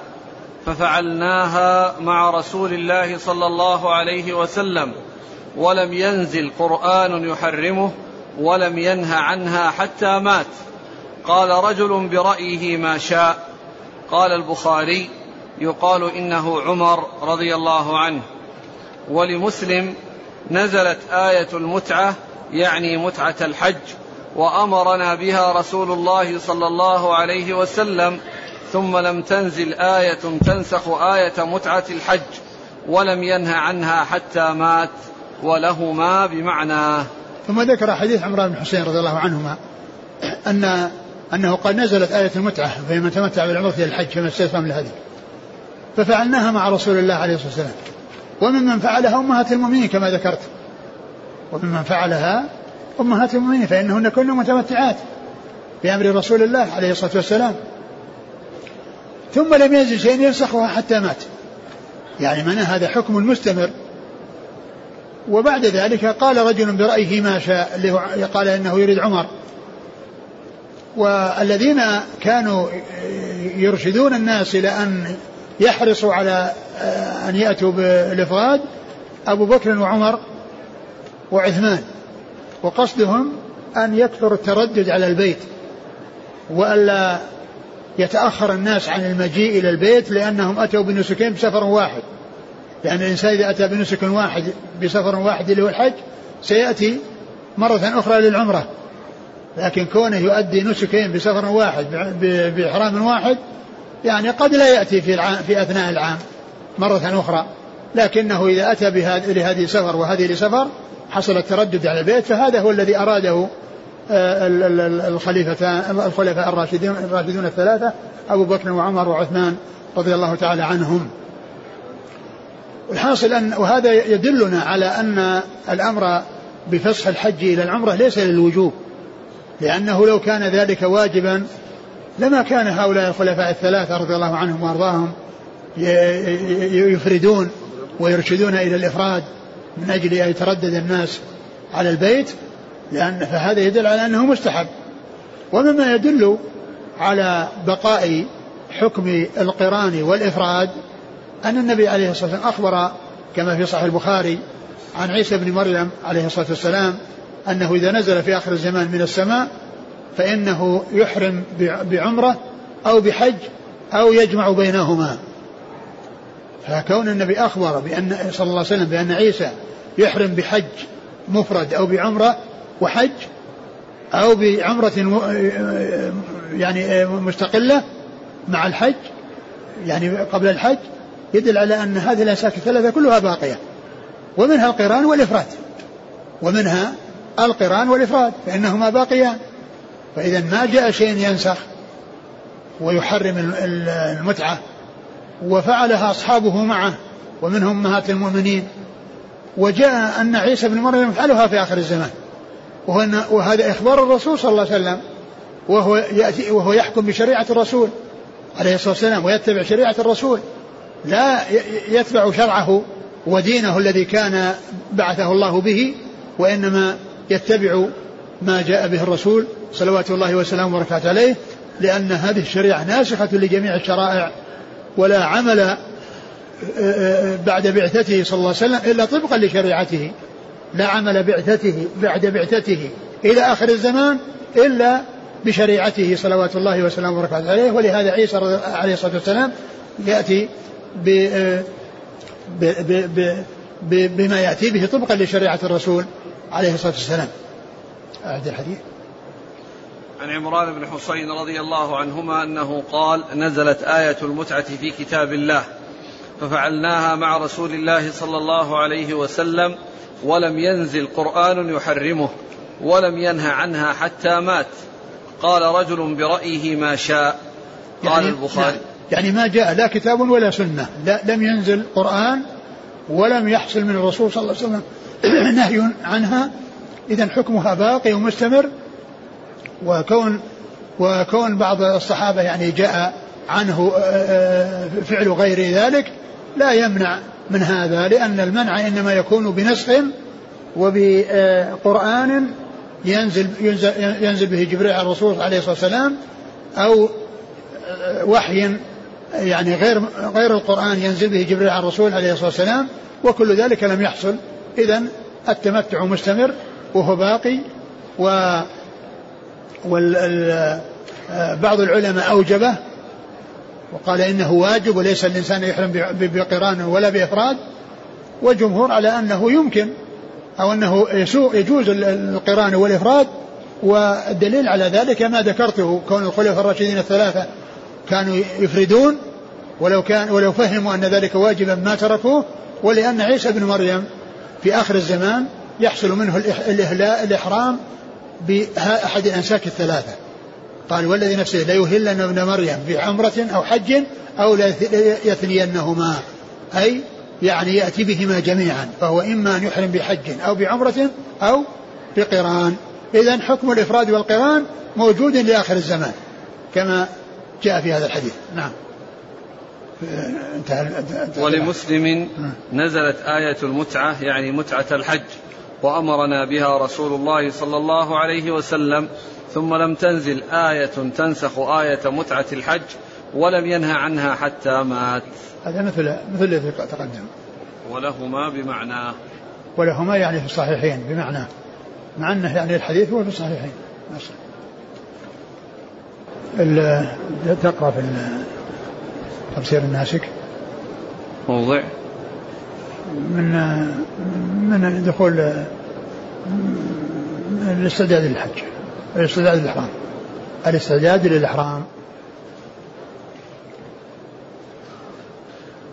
ففعلناها مع رسول الله صلى الله عليه وسلم ولم ينزل قرآن يحرمه ولم ينه عنها حتى مات. قال رجل برأيه ما شاء. قال البخاري يقال إنه عمر رضي الله عنه. ولمسلم نزلت آية المتعة يعني متعة الحج وأمرنا بها رسول الله صلى الله عليه وسلم ثم لم تنزل آية تنسخ آية متعة الحج ولم ينه عنها حتى مات ولهما بمعناه. ثم ذكر حديث عمران بن حصين رضي الله عنهما أن أنه قد نزلت آية المتعة فمن تمتع بالعمرة إلى الحج فمن استيسر من الهدي ففعلناها مع رسول الله عليه الصلاة والسلام. وممن فعلها أمهات المؤمنين كما ذكرت، وممن فعلها أمهات المؤمنين فإنهن كن متمتعات بأمر رسول الله عليه الصلاة والسلام. ثم لم ينزل شيء ينسخها حتى مات، يعني من هذا حكم المستمر. وبعد ذلك قال رجل برأيه ما شاء، قال إنه يريد عمر. والذين كانوا يرشدون الناس إلى أن يحرصوا على أن يأتوا بالإفراد أبو بكر وعمر وعثمان، وقصدهم أن يكثر التردد على البيت وألا يتأخر الناس عن المجيء إلى البيت، لأنهم أتوا بنسكين بسفر واحد، لأن الإنسان إذا أتى بنسك واحد بسفر واحد اللي هو الحج سيأتي مرة أخرى للعمرة، لكن كونه يؤدي نسكين بسفر واحد بإحرام واحد يعني قد لا يأتي في العام في أثناء العام مرة أخرى، لكنه إذا أتى بهذه لهذه سفر وهذه لسفر حصل التردد على البيت. فهذا هو الذي أراده الخلفاء الراشدون, الراشدون الثلاثة أبو بكر وعمر وعثمان رضي الله تعالى عنهم. والحاصل أن وهذا يدلنا على أن الأمر بفسخ الحج إلى العمرة ليس للوجوب، لأنه لو كان ذلك واجبا لما كان هؤلاء الخلفاء الثلاثة رضي الله عنهم وارضاهم يفردون ويرشدون إلى الإفراد من أجل أن يتردد الناس على البيت، لأن فهذا يدل على أنه مستحب. ومما يدل على بقاء حكم القران والإفراد أن النبي عليه الصلاة والسلام أخبر كما في صحيح البخاري عن عيسى بن مريم عليه الصلاة والسلام أنه إذا نزل في آخر الزمان من السماء فإنه يحرم بعمرة أو بحج أو يجمع بينهما. فكون النبي أخبر بأن صلى الله عليه وسلم بأن عيسى يحرم بحج مفرد أو بعمرة وحج أو بعمرة يعني مستقلة مع الحج يعني قبل الحج، يدل على أن هذه الأمساك الثلاثة كلها باقية, ومنها القران والإفراد ومنها القران والإفراد فإنهما باقيان. فإذا ما جاء شيء ينسخ ويحرم المتعة, وفعلها أصحابه معه ومنهم أمهات المؤمنين, وجاء أن عيسى بن مريم يفعلها في آخر الزمان, وهذا إخبار الرسول صلى الله عليه وسلم, وهو, يأتي وهو يحكم بشريعة الرسول عليه الصلاة والسلام ويتبع شريعة الرسول, لا يتبع شرعه ودينه الذي كان بعثه الله به, وإنما يتبع ما جاء به الرسول صلوات الله وسلامه وبركاته عليه, لأن هذه الشريعة ناسخة لجميع الشرائع, ولا عمل بعد بعثته صلى الله عليه وسلم إلا طبقا لشريعته, لا عمل بعثته بعد بعثته إلى آخر الزمان إلا بشريعته صلوات الله وسلامه وبركاته عليه. ولهذا عيسى عليه الصلاة والسلام يأتي ب بما يأتي به طبقا لشريعة الرسول عليه الصلاة والسلام. أعد الحديث. عن عمران بن حصين رضي الله عنهما أنه قال: نزلت آية المتعة في كتاب الله ففعلناها مع رسول الله صلى الله عليه وسلم, ولم ينزل قرآن يحرمه ولم ينه عنها حتى مات. قال: رجل برأيه ما شاء. قال يعني البخاري يعني ما جاء لا كتاب ولا سنة, لا لم ينزل قرآن ولم يحصل من الرسول صلى الله عليه وسلم نهي عنها, إذن حكمها باقي ومستمر. وكون, وكون بعض الصحابة يعني جاء عنه فعل غير ذلك لا يمنع من هذا, لأن المنع إنما يكون بنسخ وبقرآن ينزل, ينزل, ينزل به جبريل على الرسول عليه الصلاة والسلام, أو وحي يعني غير, غير القرآن ينزل به جبريل على الرسول عليه الصلاة والسلام, وكل ذلك لم يحصل. إذن التمتع مستمر وهو باقي. و بعض العلماء أوجبه وقال إنه واجب وليس الإنسان يحرم بقران ولا بإفراد, وجمهور على أنه يمكن أو أنه يجوز القران والإفراد. والدليل على ذلك ما ذكرته, كون الخلفاء الراشدين الثلاثة كانوا يفردون ولو, كان ولو فهموا أن ذلك واجبا ما تركوه, ولأن عيسى بن مريم في آخر الزمان يحصل منه الإهلاء الإحرام بأحد الأنساك الثلاثة. قال: والذي نفسه لا يهلن ابن مريم بعمرة أو حج أو لا يثنينهما, أي يعني يأتي بهما جميعا, فهو إما أن يحرم بحج أو بعمرة أو بقران. إذن حكم الإفراد والقران موجود لآخر الزمان كما جاء في هذا الحديث. نعم. انتهى. ولمسلم نزلت آية المتعة يعني متعة الحج, وأمرنا بها رسول الله صلى الله عليه وسلم, ثم لم تنزل آية تنسخ آية متعة الحج ولم ينهى عنها حتى مات. هذا مثل مثل تقدم. ولهما بمعنى, ولهما يعني في الصحيحين بمعنى, مع أنه يعني الحديث هو في الصحيحين. تقرأ في تفسير الناسك موضع من من دخول الاستعداد للحج, الاستعداد للإحرام, الاستعداد للإحرام.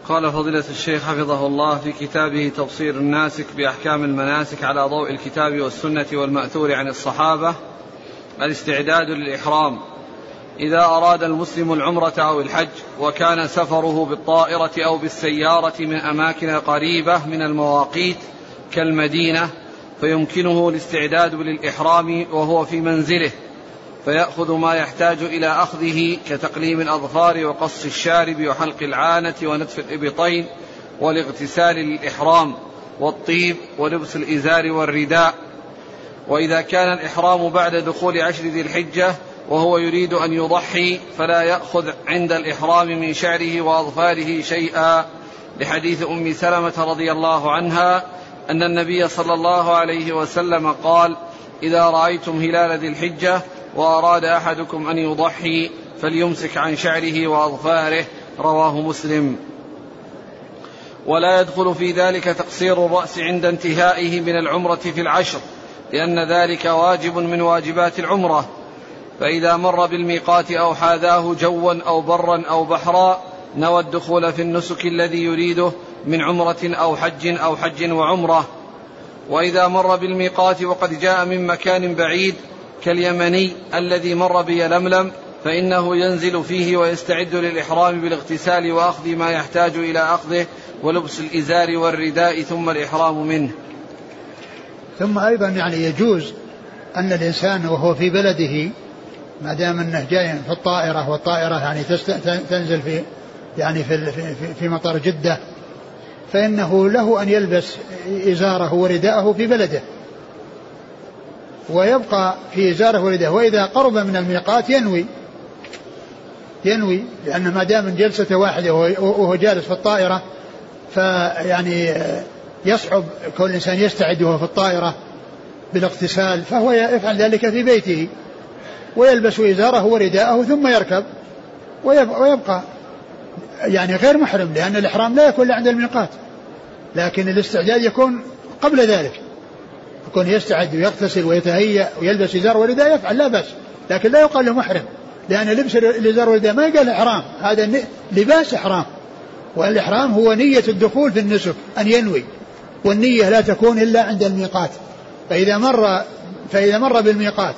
قال فضيلة الشيخ حفظه الله في كتابه تفسير الناسك بأحكام المناسك على ضوء الكتاب والسنة والمأثور عن الصحابة: الاستعداد للإحرام إذا أراد المسلم العمرة أو الحج وكان سفره بالطائرة أو بالسيارة من أماكن قريبة من المواقيت كالمدينة, فيمكنه الاستعداد للإحرام وهو في منزله, فيأخذ ما يحتاج إلى أخذه كتقليم الأظفار وقص الشارب وحلق العانة ونتف الإبطين والاغتسال للإحرام والطيب ولبس الإزار والرداء. وإذا كان الإحرام بعد دخول عشر ذي الحجة وهو يريد أن يضحي, فلا يأخذ عند الإحرام من شعره وأظفاره شيئا, لحديث أم سلمة رضي الله عنها أن النبي صلى الله عليه وسلم قال: إذا رأيتم هلال ذي الحجة وأراد أحدكم أن يضحي فليمسك عن شعره وأظفاره. رواه مسلم. ولا يدخل في ذلك تقصير الرأس عند انتهائه من العمرة في العشر, لأن ذلك واجب من واجبات العمرة. فإذا مر بالميقات أو حاذاه جوا أو برا أو بحرا نوى الدخول في النسك الذي يريده من عمرة أو حج أو حج وعمرة. وإذا مر بالميقات وقد جاء من مكان بعيد كاليمني الذي مر بيلملم فإنه ينزل فيه ويستعد للإحرام بالاغتسال وأخذ ما يحتاج إلى أخذه ولبس الإزار والرداء ثم الإحرام منه. ثم أيضا يعني يجوز أن الإنسان وهو في بلده ما دام أنه جاي في الطائرة، والطائرة يعني تنزل في يعني في في في مطار جدة، فإنه له أن يلبس إزاره ورداءه في بلده ويبقى في إزاره ورداءه. وإذا قرب من الميقات ينوي ينوي لأن ما دام جلسة واحدة وهو جالس في الطائرة فيعني يصعب كل إنسان يستعد وهو في الطائرة بالاغتسال، فهو يفعل ذلك في بيته ويلبس إزاره ورداءه ثم يركب ويبقى يعني غير محرم، لأن الإحرام لا يكون عند الميقات، لكن الاستعداد يكون قبل ذلك، يكون يستعد ويغتسل ويتهيأ ويلبس إزار ورداء يفعل لا بأس، لكن لا يقال له محرم، لأن لبس الإزار والرداء ما يقال إحرام، هذا لباس إحرام، والإحرام هو نية الدخول في النسك أن ينوي، والنية لا تكون إلا عند الميقات. فإذا مر فإذا مر بالميقات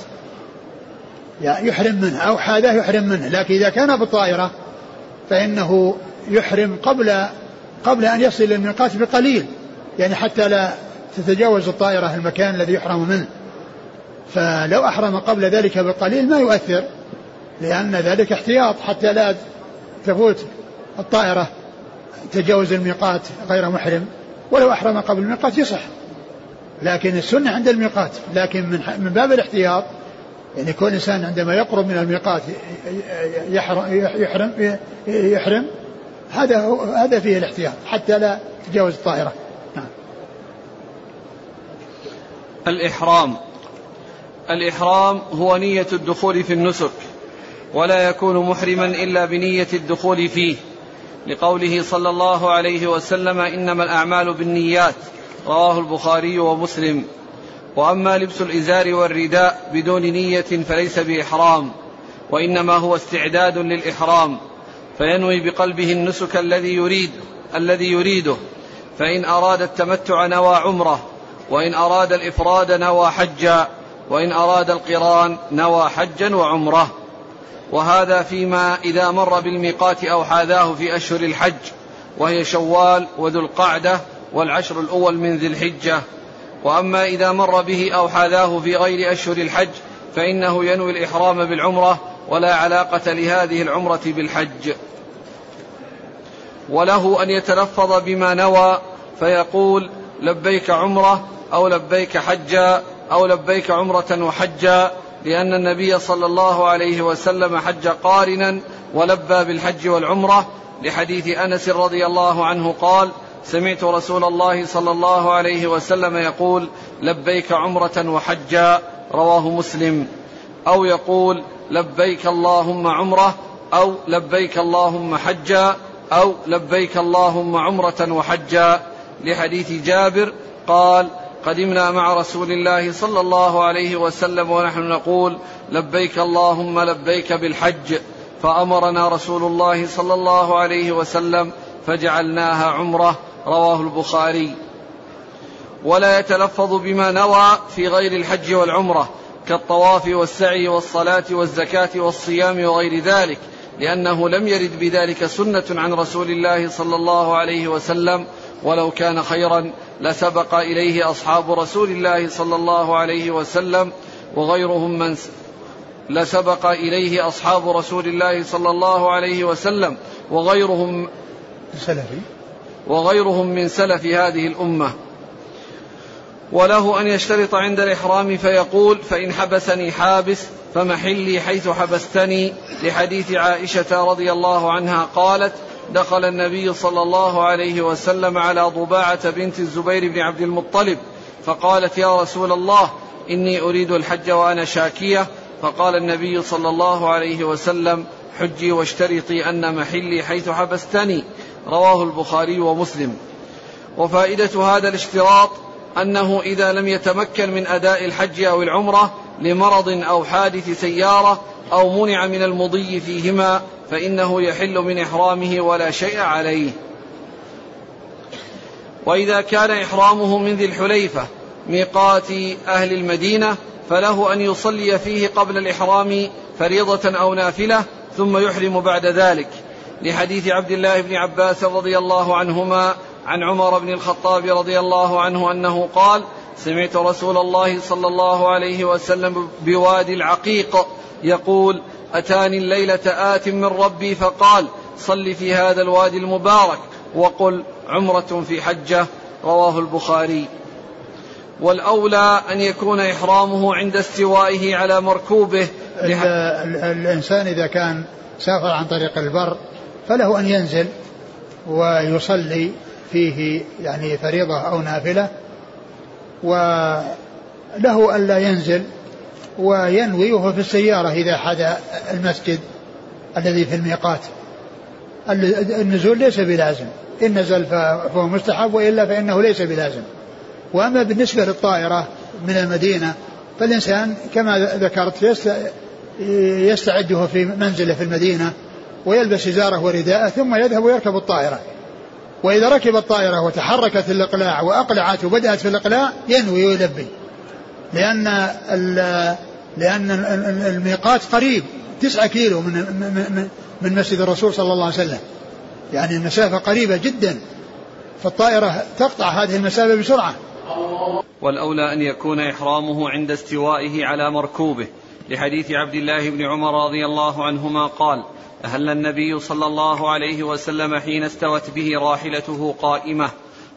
يعني يحرم منه أو حاذاه يحرم منه، لكن إذا كان بالطائرة فإنه يحرم قبل قبل أن يصل للميقات بقليل، يعني حتى لا تتجاوز الطائرة المكان الذي يحرم منه، فلو أحرم قبل ذلك بقليل ما يؤثر، لأن ذلك احتياط حتى لا تفوت الطائرة تجاوز الميقات غير محرم، ولو أحرم قبل الميقات يصح، لكن السنة عند الميقات، لكن من, من باب الاحتياط يعني كل إنسان عندما يقرب من الميقات يحرم, يحرم, يحرم هذا, هذا فيه الاحتياط حتى لا تجاوز الطائرة. الإحرام الإحرام هو نية الدخول في النسك، ولا يكون محرما إلا بنية الدخول فيه، لقوله صلى الله عليه وسلم إنما الأعمال بالنيات، رواه البخاري ومسلم. وأما لبس الإزار والرداء بدون نية فليس بإحرام، وإنما هو استعداد للإحرام، فينوي بقلبه النسك الذي يريد الذي يريده، فإن أراد التمتع نوى عمره، وإن أراد الإفراد نوى حجا، وإن أراد القران نوى حجا وعمره. وهذا فيما إذا مر بالميقات أو حاذاه في أشهر الحج، وهي شوال وذو القعدة والعشر الأول من ذي الحجة. وأما إذا مر به أو حاذاه في غير أشهر الحج فإنه ينوي الإحرام بالعمرة، ولا علاقة لهذه العمرة بالحج، وله أن يتلفظ بما نوى فيقول لبيك عمرة أو لبيك حجة أو لبيك عمرة وحجة، لأن النبي صلى الله عليه وسلم حج قارنا ولبى بالحج والعمرة، لحديث أنس رضي الله عنه قال سمعت رسول الله صلى الله عليه وسلم يقول لبيك عمرة وحجا، رواه مسلم. أو يقول لبيك اللهم عمرة أو لبيك اللهم حجا أو لبيك اللهم عمرة وحجا، لحديث جابر قال قدمنا مع رسول الله صلى الله عليه وسلم ونحن نقول لبيك اللهم لبيك بالحج، فأمرنا رسول الله صلى الله عليه وسلم فجعلناها عمرة، رواه البخاري. ولا يتلفظ بما نوى في غير الحج والعمرة كالطواف والسعي والصلاة والزكاة والصيام وغير ذلك، لأنه لم يرد بذلك سنة عن رسول الله صلى الله عليه وسلم، ولو كان خيرا لسبق إليه أصحاب رسول الله صلى الله عليه وسلم وغيرهم من لسبق إليه أصحاب رسول الله صلى الله عليه وسلم وغيرهم وغيرهم من سلف هذه الأمة. وله أن يشترط عند الإحرام فيقول فإن حبسني حابس فمحلي حيث حبستني، لحديث عائشة رضي الله عنها قالت دخل النبي صلى الله عليه وسلم على ضباعة بنت الزبير بن عبد المطلب فقالت يا رسول الله إني أريد الحج وأنا شاكية، فقال النبي صلى الله عليه وسلم حجي واشترطي أن محلي حيث حبستني، رواه البخاري ومسلم. وفائدة هذا الاشتراط أنه إذا لم يتمكن من أداء الحج أو العمرة لمرض أو حادث سيارة أو منع من المضي فيهما فإنه يحل من إحرامه ولا شيء عليه. وإذا كان إحرامه من ذي الحليفة ميقات أهل المدينة فله أن يصلي فيه قبل الإحرام فريضة أو نافلة ثم يحرم بعد ذلك، لحديث عبد الله بن عباس رضي الله عنهما عن عمر بن الخطاب رضي الله عنه أنه قال: سمعت رسول الله صلى الله عليه وسلم بوادي العقيق يقول: أتاني الليلة آت من ربي فقال: صل في هذا الوادي المبارك وقل عمرة في حجة. رواه البخاري. والأولى أن يكون إحرامه عند استوائه على مركوبه. الإنسان إذا كان سافر عن طريق البر فله أن ينزل ويصلي فيه يعني فريضة أو نافلة، وله ألا ينزل وينوي وهو في السيارة إذا حدا المسجد الذي في الميقات. النزول ليس بلازم، إن نزل فهو مستحب وإلا فإنه ليس بلازم. وأما بالنسبة للطائرة من المدينة فالإنسان كما ذكرت يستعده في منزله في المدينة ويلبس إزاره ورداءه ثم يذهب ويركب الطائرة، وإذا ركب الطائرة وتحركت الإقلاع وأقلعت وبدأت في الإقلاع ينوي ويلبي، لأن لأن الميقات قريب تسعة كيلو من من من مسجد الرسول صلى الله عليه وسلم، يعني المسافة قريبة جدا، فالطائرة تقطع هذه المسافة بسرعة. والأولى أن يكون إحرامه عند استوائه على مركوبه، لحديث عبد الله بن عمر رضي الله عنهما قال: أهل النبي صلى الله عليه وسلم حين استوت به راحلته قائمة.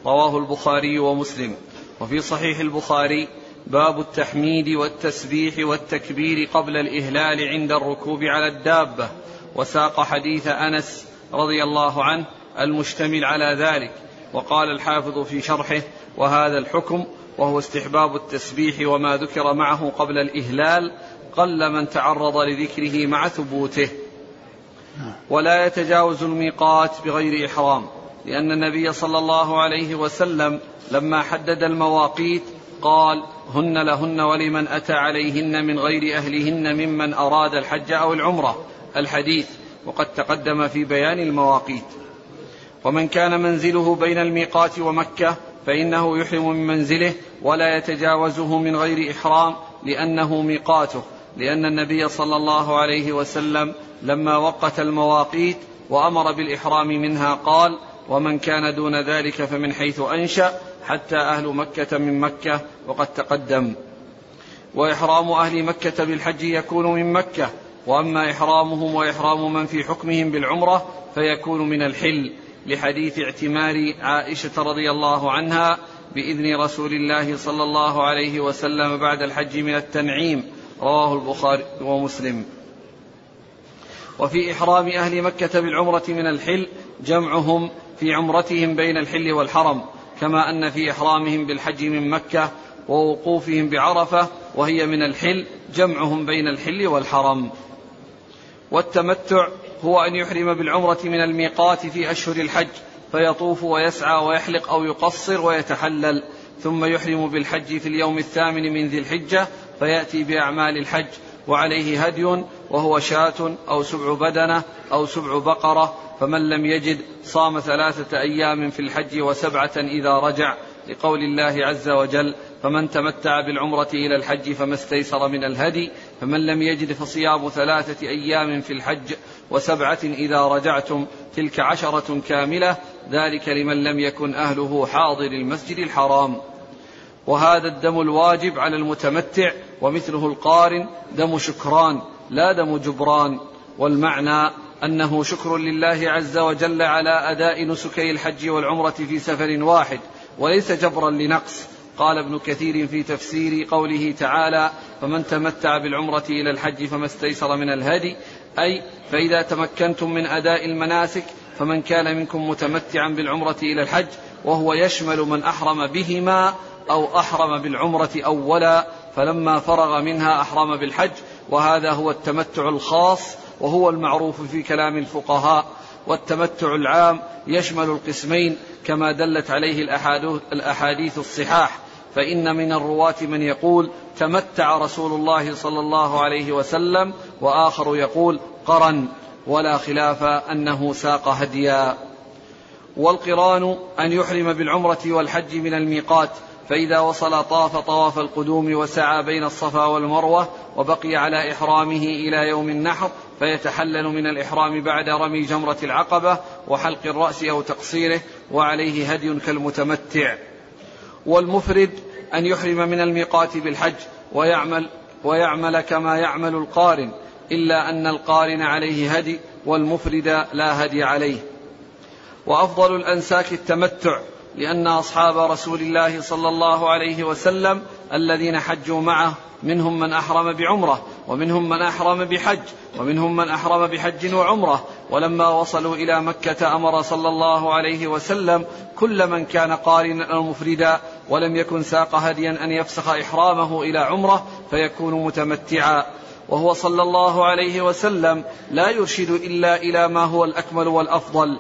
رواه البخاري ومسلم. وفي صحيح البخاري باب التحميد والتسبيح والتكبير قبل الإهلال عند الركوب على الدابة، وساق حديث أنس رضي الله عنه المشتمل على ذلك. وقال الحافظ في شرحه: وهذا الحكم وهو استحباب التسبيح وما ذكر معه قبل الإهلال قل من تعرض لذكره مع ثبوته. ولا يتجاوز الميقات بغير إحرام، لأن النبي صلى الله عليه وسلم لما حدد المواقيت قال: هن لهن ولمن أتى عليهن من غير أهلهن ممن أراد الحج أو العمرة، الحديث، وقد تقدم في بيان المواقيت. ومن كان منزله بين الميقات ومكة فإنه يحرم من منزله ولا يتجاوزه من غير إحرام لأنه ميقاته، لأن النبي صلى الله عليه وسلم لما وقت المواقيت وأمر بالإحرام منها قال: ومن كان دون ذلك فمن حيث أنشأ حتى أهل مكة من مكة، وقد تقدم. وإحرام أهل مكة بالحج يكون من مكة، وأما إحرامهم وإحرام من في حكمهم بالعمرة فيكون من الحل، لحديث اعتمار عائشة رضي الله عنها بإذن رسول الله صلى الله عليه وسلم بعد الحج من التنعيم. رواه البخاري ومسلم. وفي إحرام أهل مكة بالعمرة من الحل جمعهم في عمرتهم بين الحل والحرم، كما أن في إحرامهم بالحج من مكة ووقوفهم بعرفة وهي من الحل جمعهم بين الحل والحرم. والتمتع هو أن يحرم بالعمرة من الميقات في أشهر الحج فيطوف ويسعى ويحلق أو يقصر ويتحلل، ثم يحرم بالحج في اليوم الثامن من ذي الحجة فيأتي بأعمال الحج، وعليه هدي وهو شاة أو سبع بدنة أو سبع بقرة، فمن لم يجد صام ثلاثة أيام في الحج وسبعة إذا رجع، لقول الله عز وجل: فمن تمتع بالعمرة إلى الحج فما استيسر من الهدي، فمن لم يجد فصيام ثلاثة أيام في الحج وسبعة إذا رجعتم، تلك عشرة كاملة، ذلك لمن لم يكن أهله حاضر المسجد الحرام. وهذا الدم الواجب على المتمتع، ومثله القارن دم شكران لا دم جبران، والمعنى أنه شكر لله عز وجل على أداء نسكي الحج والعمرة في سفر واحد، وليس جبرا لنقص. قال ابن كثير في تفسير قوله تعالى: فمن تمتع بالعمرة إلى الحج فما استيسر من الهدي، أي فإذا تمكنتم من أداء المناسك، فمن كان منكم متمتعا بالعمرة إلى الحج، وهو يشمل من أحرم بهما أو أحرم بالعمرة أولا فلما فرغ منها أحرم بالحج، وهذا هو التمتع الخاص وهو المعروف في كلام الفقهاء. والتمتع العام يشمل القسمين كما دلت عليه الأحاديث الصحاح، فإن من الرواة من يقول تمتع رسول الله صلى الله عليه وسلم، وآخر يقول قرن، ولا خلاف أنه ساق هديا. والقران أن يحرم بالعمرة والحج من الميقات، فإذا وصل طاف طواف القدوم وسعى بين الصفا والمروة وبقي على إحرامه إلى يوم النحر، فيتحلل من الإحرام بعد رمي جمرة العقبة وحلق الرأس أو تقصيره، وعليه هدي كالمتمتع. والمفرد أن يحرم من الميقات بالحج ويعمل, ويعمل كما يعمل القارن، إلا أن القارن عليه هدي والمفرد لا هدي عليه. وأفضل الأنساك التمتع، لأن أصحاب رسول الله صلى الله عليه وسلم الذين حجوا معه منهم من أحرم بعمره، ومنهم من أحرم بحج، ومنهم من أحرم بحج وعمره. ولما وصلوا إلى مكة أمر صلى الله عليه وسلم كل من كان قارنا أو مفردا ولم يكن ساق هديا أن يفسخ إحرامه إلى عمره فيكون متمتعا، وهو صلى الله عليه وسلم لا يرشد إلا إلى ما هو الأكمل والأفضل.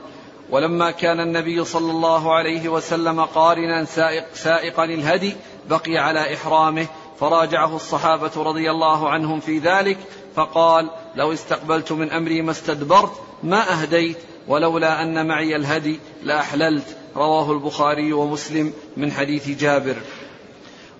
ولما كان النبي صلى الله عليه وسلم قارنا سائق سائقا الهدي بقي على إحرامه، فراجعه الصحابة رضي الله عنهم في ذلك فقال لو استقبلت من أمري ما استدبرت ما أهديت، ولولا أن معي الهدي لأحللت. رواه البخاري ومسلم من حديث جابر.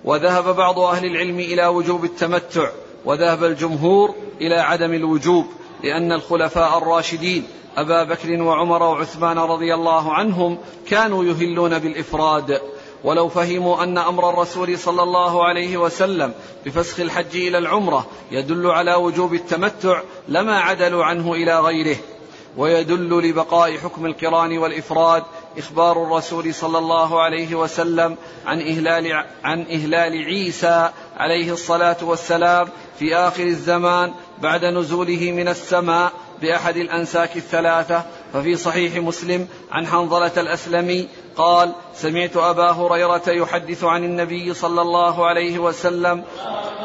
وذهب بعض أهل العلم إلى وجوب التمتع، وذهب الجمهور إلى عدم الوجوب، لأن الخلفاء الراشدين أبا بكر وعمر وعثمان رضي الله عنهم كانوا يهلون بالإفراد، ولو فهموا أن أمر الرسول صلى الله عليه وسلم بفسخ الحج إلى العمرة يدل على وجوب التمتع لما عدلوا عنه إلى غيره. ويدل لبقاء حكم القران والإفراد إخبار الرسول صلى الله عليه وسلم عن إهلال, عن إهلال عيسى عليه الصلاة والسلام في آخر الزمان بعد نزوله من السماء بأحد الأنساك الثلاثة. ففي صحيح مسلم عن حنظلة الأسلمي قال سمعت أبا هريرة يحدث عن النبي صلى الله عليه وسلم